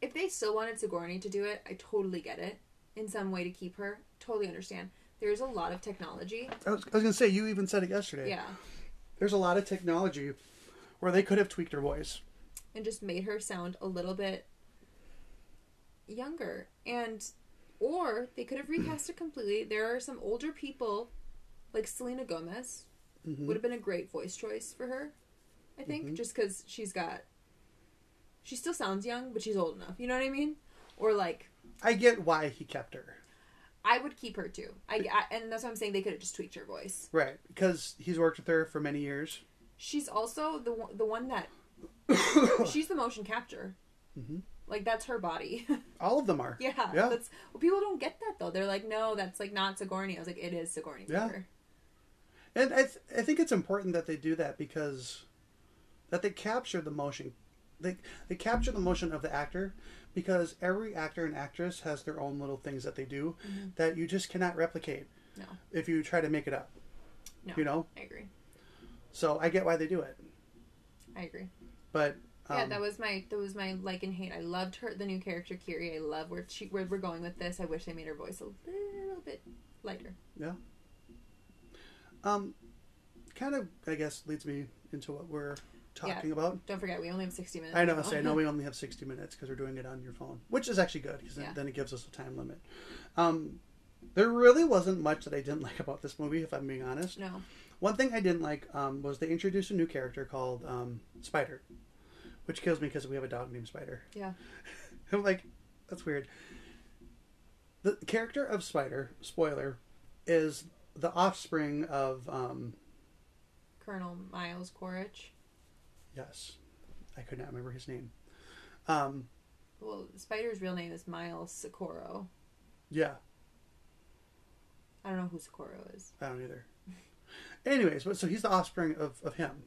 If they still wanted Sigourney to do it, I totally get it. In some way to keep her, totally understand. There's a lot of technology. I was, I was gonna say, you even said it yesterday. Yeah. There's a lot of technology where they could have tweaked her voice and just made her sound a little bit younger, and or they could have recast it completely. There are some older people. Like, Selena Gomez mm-hmm. would have been a great voice choice for her, I think, mm-hmm. just because she's got... She still sounds young, but she's old enough. You know what I mean? Or, like... I get why he kept her. I would keep her, too. I, I And that's what I'm saying. They could have just tweaked her voice. Right. Because he's worked with her for many years. She's also the, the one that... she's the motion capture. Mm-hmm. Like, that's her body. All of them are. Yeah. yeah. That's, well, people don't get that, though. They're like, no, that's, like, not Sigourney. I was like, it is Sigourney. Yeah. Her. And I th- I think it's important that they do that because that they capture the motion, they they capture the motion of the actor, because every actor and actress has their own little things that they do mm-hmm. that you just cannot replicate. No. If you try to make it up. No. You know? I agree. So I get why they do it. I agree. But um, yeah, that was my that was my like and hate. I loved her the new character Kiri. I love where she where we're going with this. I wish they made her voice a little bit lighter. Yeah. Um, kind of, I guess, leads me into what we're talking yeah, about. Don't forget, we only have sixty minutes. I know, so I know we only have sixty minutes because we're doing it on your phone, which is actually good because yeah. then it gives us a time limit. Um, there really wasn't much that I didn't like about this movie, if I'm being honest. No. One thing I didn't like um, was they introduced a new character called um, Spider, which kills me because we have a dog named Spider. Yeah. I'm like, that's weird. The character of Spider, spoiler, is... the offspring of um, Colonel Miles Quaritch. Yes, I could not remember his name. Um, well, Spider's real name is Miles Socorro. Yeah. I don't know who Socorro is. I don't either. Anyways, but so he's the offspring of, of him.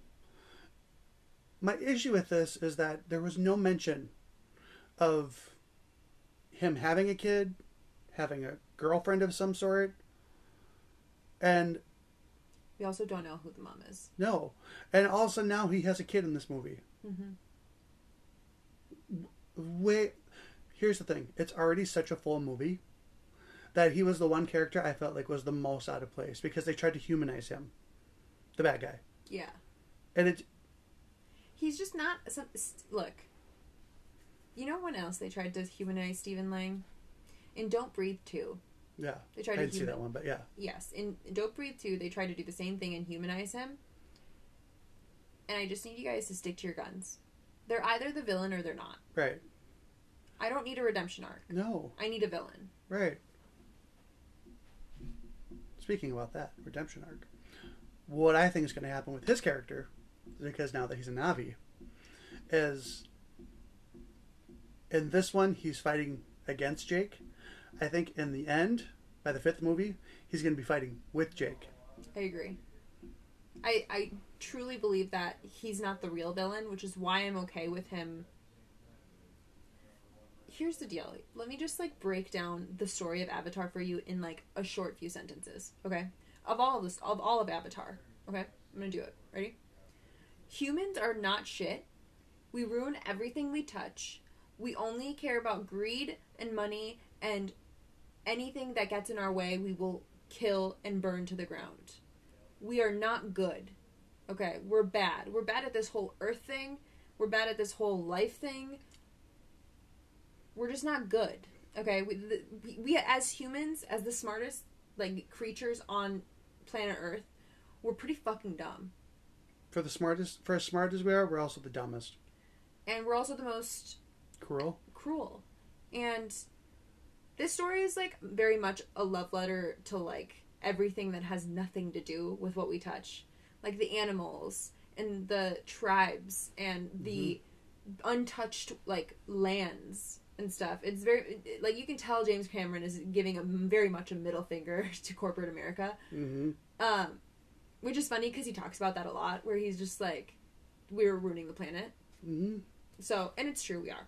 My issue with this is that there was no mention of him having a kid, having a girlfriend of some sort. And we also don't know who the mom is. No. And also now he has a kid in this movie. Mm-hmm. Wait, here's the thing. It's already such a full movie that he was the one character I felt like was the most out of place because they tried to humanize him. The bad guy. Yeah. And it... He's just not... Some, look. You know when else they tried to humanize Stephen Lang? In Don't Breathe two. Yeah. They tried I didn't to human- see that one, but yeah. Yes. In Don't Breathe two, they tried to do the same thing and humanize him. And I just need you guys to stick to your guns. They're either the villain or they're not. Right. I don't need a redemption arc. No. I need a villain. Right. Speaking about that, redemption arc. What I think is going to happen with his character, because now that he's a Na'vi, is in this one, he's fighting against Jake. I think in the end, by the fifth movie, he's going to be fighting with Jake. I agree. I I truly believe that he's not the real villain, which is why I'm okay with him. Here's the deal. Let me just, like, break down the story of Avatar for you in, like, a short few sentences, okay? Of all of this, of all of Avatar, okay? I'm going to do it. Ready? Humans are not shit. We ruin everything we touch. We only care about greed and money, and anything that gets in our way, we will kill and burn to the ground. We are not good. Okay? We're bad. We're bad at this whole earth thing. We're bad at this whole life thing. We're just not good. Okay? We, the, we, we as humans, as the smartest, like, creatures on planet Earth, we're pretty fucking dumb. For the smartest, for as smart as we are, we're also the dumbest. And we're also the most... Cruel? Cruel. And... This story is, like, very much a love letter to, like, everything that has nothing to do with what we touch. Like, the animals, and the tribes, and the mm-hmm. untouched, like, lands and stuff. It's very, like, you can tell James Cameron is giving a very much a middle finger to corporate America. Mm-hmm. Um, which is funny, because he talks about that a lot, where he's just like, we're ruining the planet. Mm-hmm. So, and it's true, we are.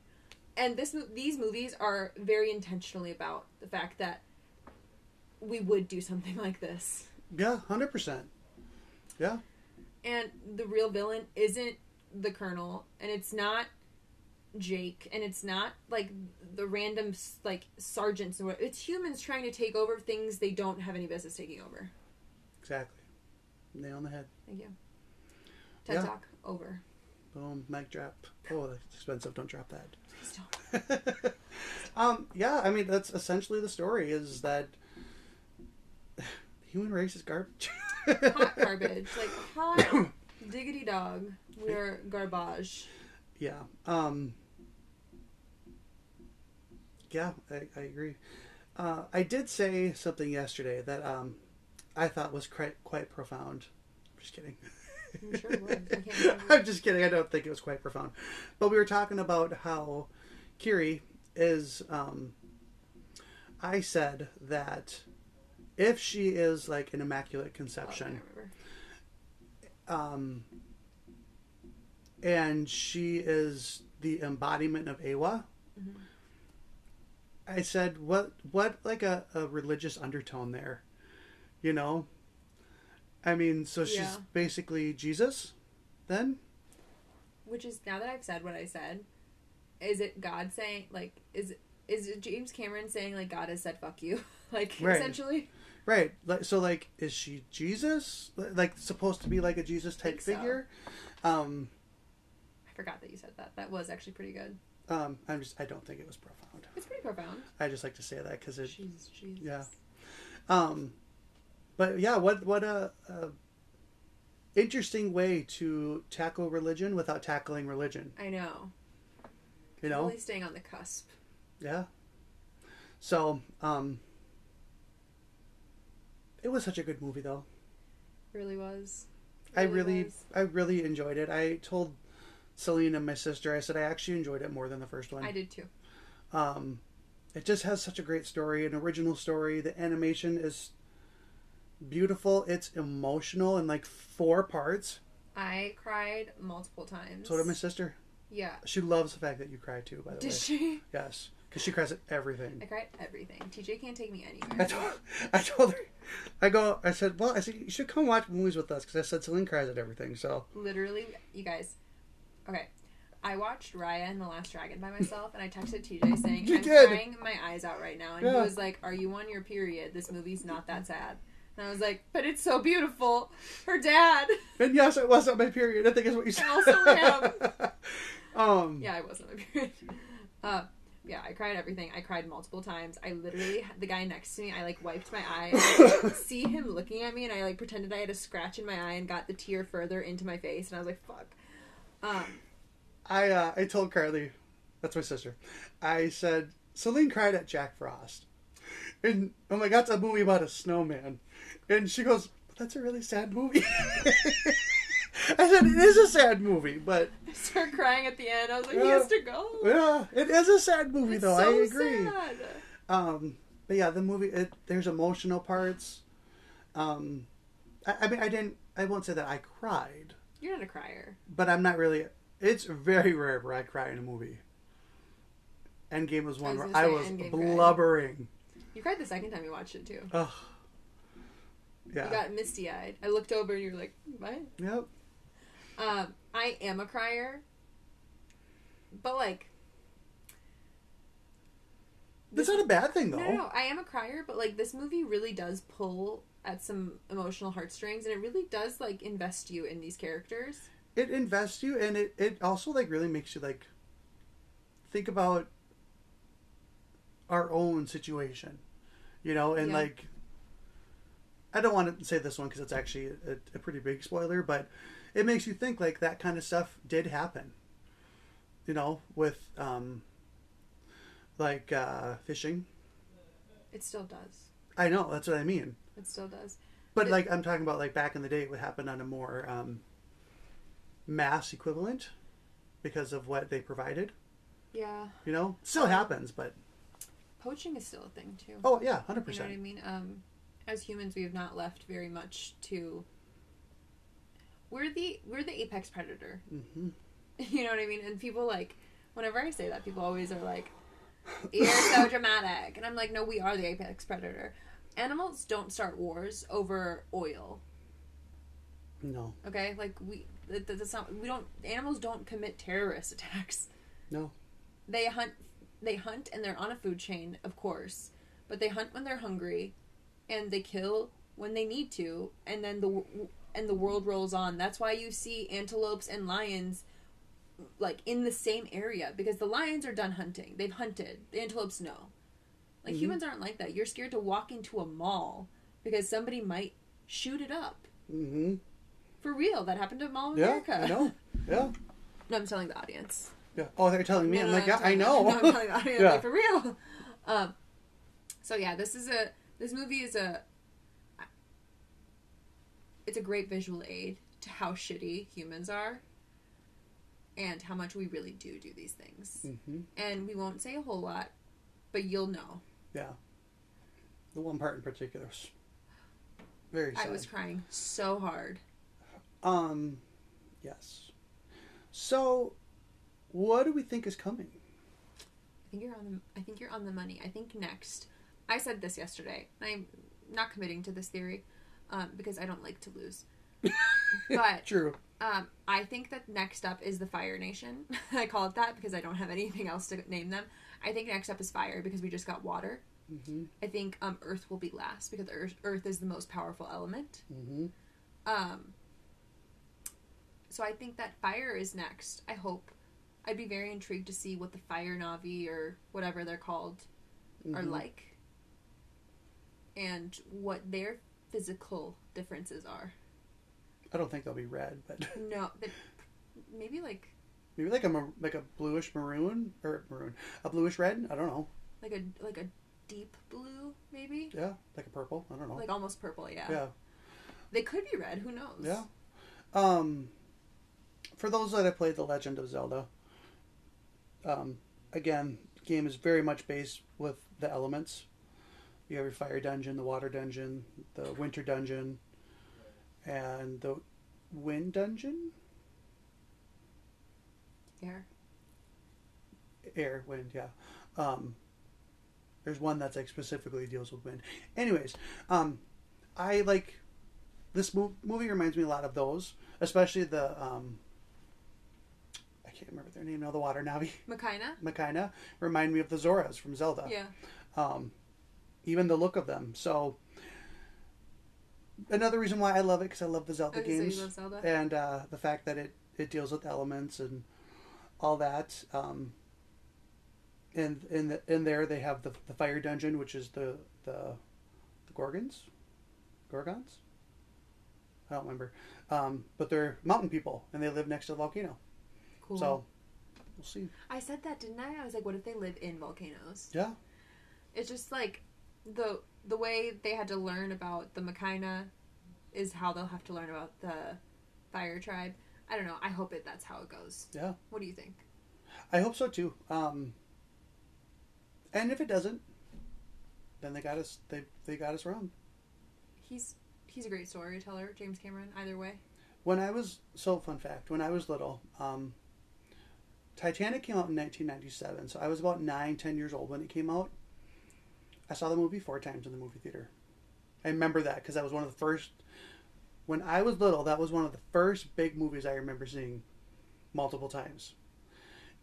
And this, these movies are very intentionally about the fact that we would do something like this. Yeah, one hundred percent. Yeah. And the real villain isn't the Colonel, and it's not Jake, and it's not, like, the random, like, sergeants. It's humans trying to take over things they don't have any business taking over. Exactly. Nail on the head. Thank you. TED yeah. Talk over. Boom, mic drop. Oh, that's expensive. Don't drop that. Please don't. um, yeah, I mean, that's essentially the story, is that the human race is garbage. Hot garbage. Like, hot diggity dog. We're garbage. Yeah. Um, yeah, I, I agree. Uh, I did say something yesterday that um, I thought was quite, quite profound. Just kidding. I'm sure it was. I can't remember. I'm just kidding. I don't think it was quite profound. But we were talking about how Kiri is, um, I said that if she is, like, an immaculate conception, oh, um, and she is the embodiment of Ewa, mm-hmm. I said, what, what, like, a, a religious undertone there, you know? I mean, so she's yeah. basically Jesus, then? Which is, now that I've said what I said, is it God saying, like, is is it James Cameron saying, like, God has said, fuck you? Like, right. essentially? Right. So, like, is she Jesus? Like, supposed to be, like, a Jesus-type figure? So. Um, I forgot that you said that. That was actually pretty good. Um, I'm just, I don't think it was profound. It's pretty profound. I just like to say that, because it... Jesus, Jesus. Yeah. Um... But yeah, what what a, a interesting way to tackle religion without tackling religion. I know. You know, really staying on the cusp. Yeah. So, um, it was such a good movie, though. It really was. It really I really, was. I really enjoyed it. I told Selin and my sister, I said I actually enjoyed it more than the first one. I did too. Um, it just has such a great story, an original story. The animation is. Beautiful. It's emotional in like four parts. I cried multiple times. So did my sister. Yeah. She loves the fact that you cry too, by the did way. Did she? Yes. Because she cries at everything. I cried at everything. T J can't take me anywhere. I told, I told her. I go, I said, well, I said, you should come watch movies with us because I said Selin cries at everything. So. Literally, you guys. Okay. I watched Raya and the Last Dragon by myself, and I texted T J saying, you I'm did. crying my eyes out right now. And yeah. he was like, are you on your period? This movie's not that sad. And I was like, but it's so beautiful. Her dad. And yes, it was on my period. I think is what you said. I also am. Um, yeah, I was on my period. Uh, yeah, I cried everything. I cried multiple times. I literally, the guy next to me, I like wiped my eye. I could see him looking at me, and I like pretended I had a scratch in my eye and got the tear further into my face. And I was like, fuck. Um, I uh, I told Carly, that's my sister, I said, Selin cried at Jack Frost. And I'm like, that's a movie about a snowman. And she goes, that's a really sad movie. I said, it is a sad movie, but... I started crying at the end. I was like, yeah, he has to go. Yeah, it is a sad movie, it's though. So I agree. Sad. Um, but yeah, the movie, it, there's emotional parts. Um, I, I mean, I didn't, I won't say that I cried. You're not a crier. But I'm not really, it's very rare where I cry in a movie. Endgame was one I was where I was Endgame blubbering. Cried. You cried the second time you watched it, too. Ugh. Yeah. You got misty-eyed. I looked over and you were like, what? Yep. Um, I am a crier. But, like... This, that's not a bad thing, though. No, no, no, I am a crier, but, like, this movie really does pull at some emotional heartstrings, and it really does, like, invest you in these characters. It invests you, and it, it also, like, really makes you, like, think about our own situation, you know, and yeah. like, I don't want to say this one because it's actually a, a pretty big spoiler, but it makes you think like that kind of stuff did happen, you know, with um, like uh, fishing. It still does. I know, that's what I mean. It still does. But it, like I'm talking about like back in the day, it would happen on a more um, mass equivalent because of what they provided. Yeah. You know, still um, happens, but. Poaching is still a thing, too. Oh, yeah, one hundred percent. You know what I mean? Um, as humans, we have not left very much to... We're the we're the apex predator. Mm-hmm. You know what I mean? And people, like... Whenever I say that, people always are like, you're so dramatic. And I'm like, no, we are the apex predator. Animals don't start wars over oil. No. Okay? Like, we... That, that's not... We don't... Animals don't commit terrorist attacks. No. They hunt... They hunt and they're on a food chain, of course, but they hunt when they're hungry, and they kill when they need to, and then the and the world rolls on. That's why you see antelopes and lions, like in the same area, because the lions are done hunting. They've hunted. The antelopes no. Like mm-hmm. humans aren't like that. You're scared to walk into a mall because somebody might shoot it up. Mm-hmm. For real, that happened to Mall of yeah, America. I know. Yeah. No, I'm telling the audience. Yeah. Oh, they're telling me. No, I'm no, like, yeah, I know. No, I'm telling the audience, yeah. like, for real. Um, so yeah, this is a this movie is a it's a great visual aid to how shitty humans are, and how much we really do do these things. Mm-hmm. And we won't say a whole lot, but you'll know. Yeah. The one part in particular was very sad. I was crying so hard. Um, yes. So. What do we think is coming? I think you're on the. I think you're on the money. I think next. I said this yesterday. I'm not committing to this theory, um, because I don't like to lose. But true. Um, I think that next up is the Fire Nation. I call it that because I don't have anything else to name them. I think next up is fire because we just got water. Mm-hmm. I think um, Earth will be last because Earth Earth is the most powerful element. Mm-hmm. Um. So I think that fire is next. I hope. I'd be very intrigued to see what the Fire Navi or whatever they're called mm-hmm. are like, and what their physical differences are. I don't think they'll be red, but no, maybe like maybe like a like a bluish maroon or maroon, a bluish red. I don't know. Like a like a deep blue, maybe. Yeah, like a purple. I don't know. Like almost purple. Yeah. Yeah. They could be red. Who knows? Yeah. Um, for those that have played The Legend of Zelda. Um, again, the game is very much based with the elements. You have your fire dungeon, the water dungeon, the winter dungeon, and the wind dungeon? Air. Air, wind, yeah. Um, there's one that's like specifically deals with wind. Anyways, um, I like, this mo- movie reminds me a lot of those, especially the, um, I can't remember their name now, the water Navi. Makina? Makina. Remind me of the Zoras from Zelda. Yeah. Um, even the look of them. So, another reason why I love it, because I love the Zelda okay, games. So you love Zelda? And uh, the fact that it, it deals with elements and all that. Um, and in the, in there they have the, the fire dungeon, which is the, the, the Gorgons? Gorgons? I don't remember. Um, but they're mountain people, and they live next to the volcano. Cool. So, we'll see. I said that, didn't I? I was like, what if they live in volcanoes? Yeah. It's just like, the the way they had to learn about the Makina is how they'll have to learn about the Fire Tribe. I don't know. I hope it that's how it goes. Yeah. What do you think? I hope so, too. Um, and if it doesn't, then they got us, they, they got us wrong. He's... He's a great storyteller, James Cameron, either way. When I was, so fun fact, when I was little, um, Titanic came out in nineteen ninety-seven, so I was about nine, ten years old when it came out. I saw the movie four times in the movie theater. I remember that, because that was one of the first, when I was little, that was one of the first big movies I remember seeing multiple times.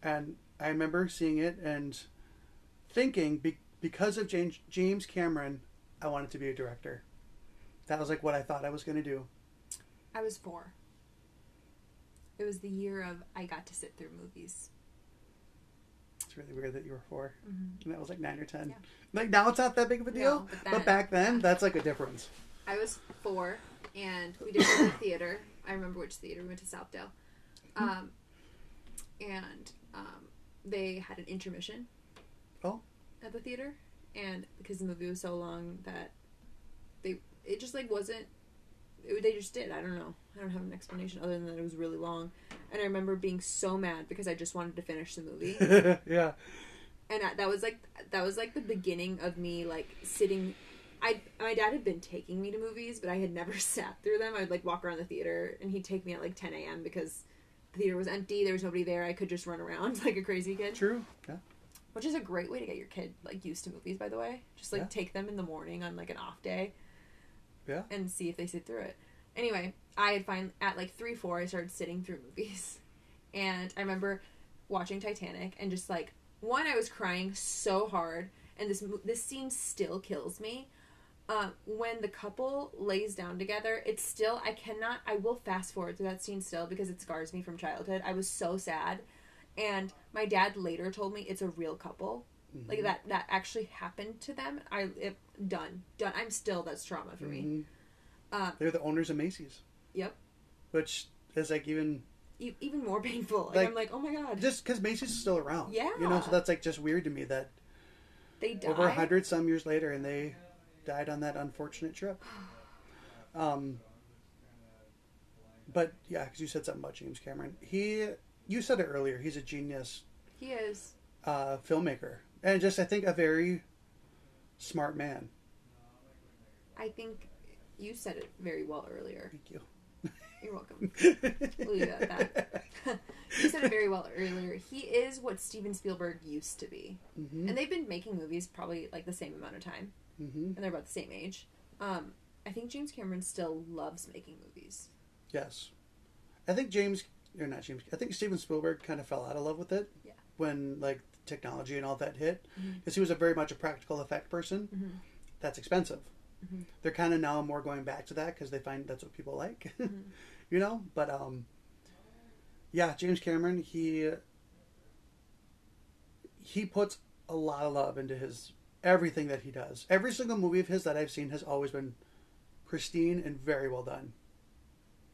And I remember seeing it and thinking, be, because of James, James Cameron, I wanted to be a director. That was like what I thought I was going to do. I was four. It was the year of I got to sit through movies. It's really weird that you were four. Mm-hmm. And that was like nine or ten. Yeah. Like now it's not that big of a deal. No, but, then, but back then, that's like a difference. I was four and we did go to the theater. I remember which theater. We went to Southdale. Um, and um, they had an intermission oh. at the theater. And because the movie was so long that they... It just, like, wasn't... It, they just did. I don't know. I don't have an explanation other than that it was really long. And I remember being so mad because I just wanted to finish the movie. Yeah. And I, that was, like, that was, like, the beginning of me, like, sitting... I My dad had been taking me to movies, but I had never sat through them. I would, like, walk around the theater, and he'd take me at, like, ten a.m. because the theater was empty. There was nobody there. I could just run around like a crazy kid. True. Yeah. Which is a great way to get your kid, like, used to movies, by the way. Just, like, yeah. take them in the morning on, like, an off day. Yeah. And see if they sit through it. Anyway, I had finally, at like three, four, I started sitting through movies. And I remember watching Titanic and just like, one, I was crying so hard. And this this scene still kills me. Uh, when the couple lays down together, it's still, I cannot, I will fast forward through that scene still because it scars me from childhood. I was so sad. And my dad later told me it's a real couple. Mm-hmm. Like that, that actually happened to them. I it, done done. I'm still that's trauma for mm-hmm. me. Uh, They're the owners of Macy's. Yep. Which is like even e- even more painful. Like, like I'm like, oh my god. Just because Macy's is still around. Yeah. You know, so that's like just weird to me that they died over a hundred some years later, and they died on that unfortunate trip. um. But yeah, because you said something about James Cameron. He, you said it earlier. He's a genius. He is. Uh, filmmaker. And just, I think, a very smart man. I think you said it very well earlier. Thank you. You're welcome. We'll leave it at that. You said it very well earlier. He is what Steven Spielberg used to be. Mm-hmm. And they've been making movies probably, like, the same amount of time. Mm-hmm. And they're about the same age. Um, I think James Cameron still loves making movies. Yes. I think James... Or not James... I think Steven Spielberg kind of fell out of love with it. Yeah. When, like... technology and all that hit because mm-hmm. he was a very much a practical effect person. Mm-hmm. That's expensive. Mm-hmm. They're kind of now more going back to that because they find that's what people like, mm-hmm. you know. But um, yeah, James Cameron he he puts a lot of love into his everything that he does. Every single movie of his that I've seen has always been pristine and very well done.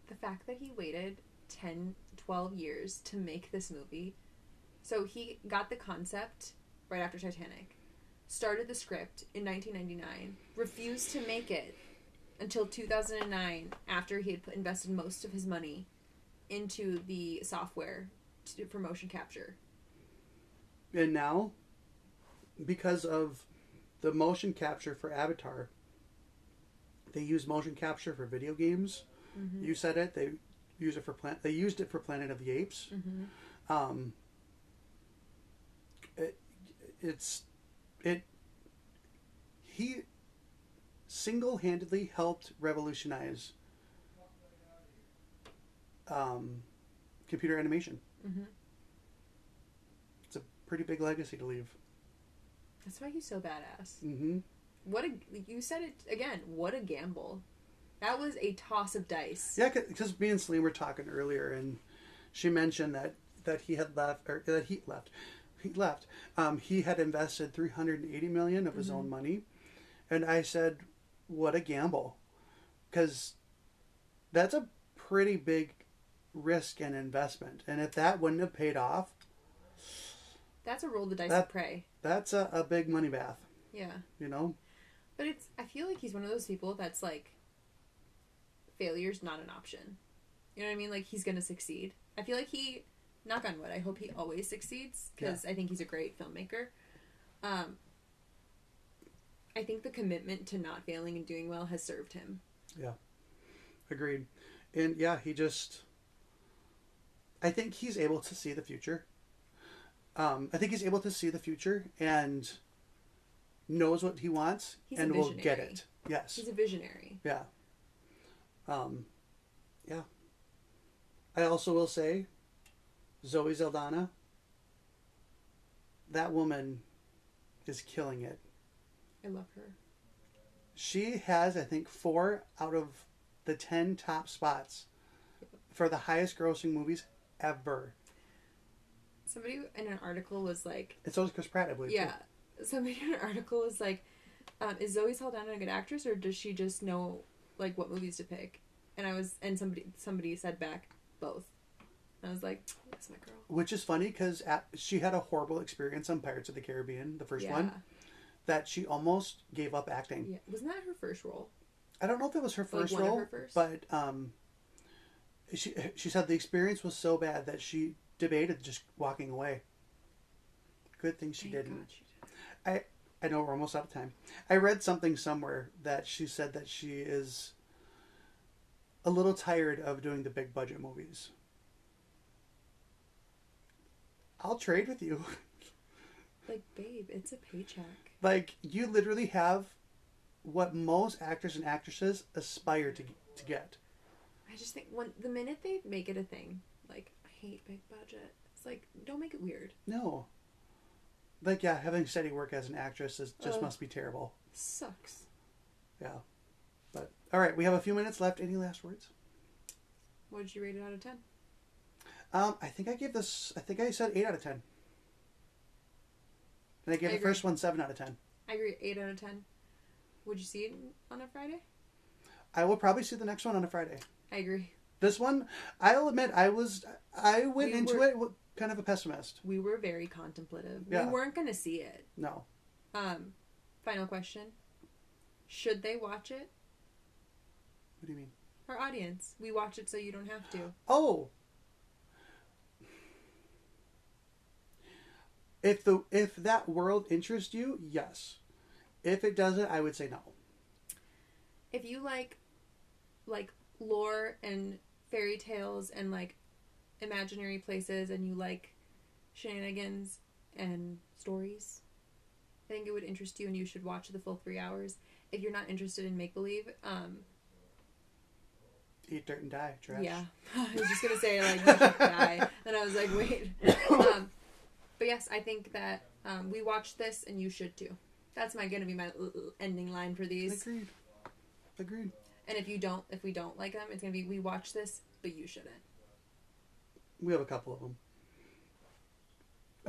The fact that he waited ten, twelve years to make this movie. So he got the concept right after Titanic, started the script in nineteen ninety-nine, refused to make it until two thousand nine after he had put, invested most of his money into the software to, for motion capture. And now, because of the motion capture for Avatar, they use motion capture for video games. Mm-hmm. You said it. They use it for Plan- They used it for Planet of the Apes. Mm-hmm. Um... It, it's, it, he single-handedly helped revolutionize um, computer animation. Mm-hmm. pretty big legacy to leave. That's why he's so badass. Mm-hmm. What a, you said it again, what a gamble. That was a toss of dice. Yeah, because me and Selin were talking earlier, and she mentioned that, that he had left, or that he left, he left. Um, he had invested three hundred eighty million dollars of his mm-hmm. own money. And I said, what a gamble. Because that's a pretty big risk and investment. And if that wouldn't have paid off. That's a roll the dice that, and pray. That's a, a big money bath. Yeah. You know? But it's, I feel like he's one of those people that's like, failure's not an option. You know what I mean? Like, he's going to succeed. I feel like he, knock on wood, I hope he always succeeds, because yeah. I think he's a great filmmaker. Um, I think the commitment to not failing and doing well has served him. Yeah. Agreed. And yeah, he just, I think he's able to see the future. Um, I think he's able to see the future and knows what he wants he's and will get it. Yes. He's a visionary. Yeah. Um, yeah. I also will say, Zoe Saldana, that woman is killing it. I love her. She has, I think, four out of the ten top spots for the highest grossing movies ever. Somebody in an article was like... It's always Chris Pratt, I believe. Yeah. Too. Somebody in an article was like, um, is Zoe Saldana a good actress, or does she just know, like, what movies to pick? And I was... And somebody somebody said back, both. And I was like, that's my girl. Which is funny, because she had a horrible experience on Pirates of the Caribbean, the first yeah. one. That she almost gave up acting. Yeah. Wasn't that her first role? I don't know if that was her first like one role, of her first? But um, she she said the experience was so bad that she debated just walking away. Good thing she Thank didn't. God she did. I I know we're almost out of time. I read something somewhere that she said that she is a little tired of doing the big budget movies. I'll trade with you. Like, babe, it's a paycheck. Like, you literally have what most actors and actresses aspire to to get. I just think when the minute they make it a thing, like, I hate big budget. It's like, don't make it weird. No. Like, yeah, having steady work as an actress is, just uh, must be terrible. Sucks. Yeah. But, all right, we have a few minutes left. Any last words? What did you rate it out of ten? Um, I think I gave this, I think I said eight out of ten. And I gave I the agree. first one seven out of ten. I agree. eight out of ten. Would you see it on a Friday? I will probably see the next one on a Friday. I agree. This one, I'll admit, I was, I went we into were, it kind of a pessimist. We were very contemplative. Yeah. We weren't going to see it. No. Um, final question. Should they watch it? What do you mean? Our audience. We watch it so you don't have to. Oh. If the if that world interests you, yes. If it doesn't, I would say no. If you like, like lore and fairy tales and like imaginary places, and you like shenanigans and stories, I think it would interest you, and you should watch the full three hours. If you're not interested in make believe, um, eat dirt and die. Trash. Yeah, I was just gonna say like you should die, and I was like, wait. Um, But yes, I think that um, we watched this, and you should too. That's my gonna be my ending line for these. Agreed. Agreed. And if you don't, if we don't like them, it's gonna be we watched this, but you shouldn't. We have a couple of them.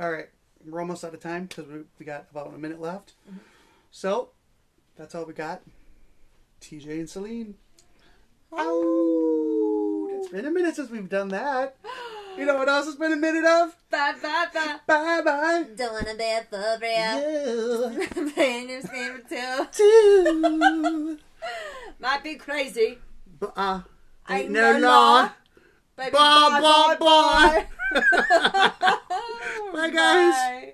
All right, we're almost out of time because we we got about a minute left. Mm-hmm. So that's all we got. T J and Selin. Oh, it's been a minute since we've done that. You know what else has been a minute of? Bye, bye, bye. Bye, bye. Don't want to be a for real. Yeah. Playing your favorite too. Two. Might be crazy. But, uh, ain't, ain't no, no law. law. Baby, bye, bye, bye. Bye, bye. Bye, guys. Bye.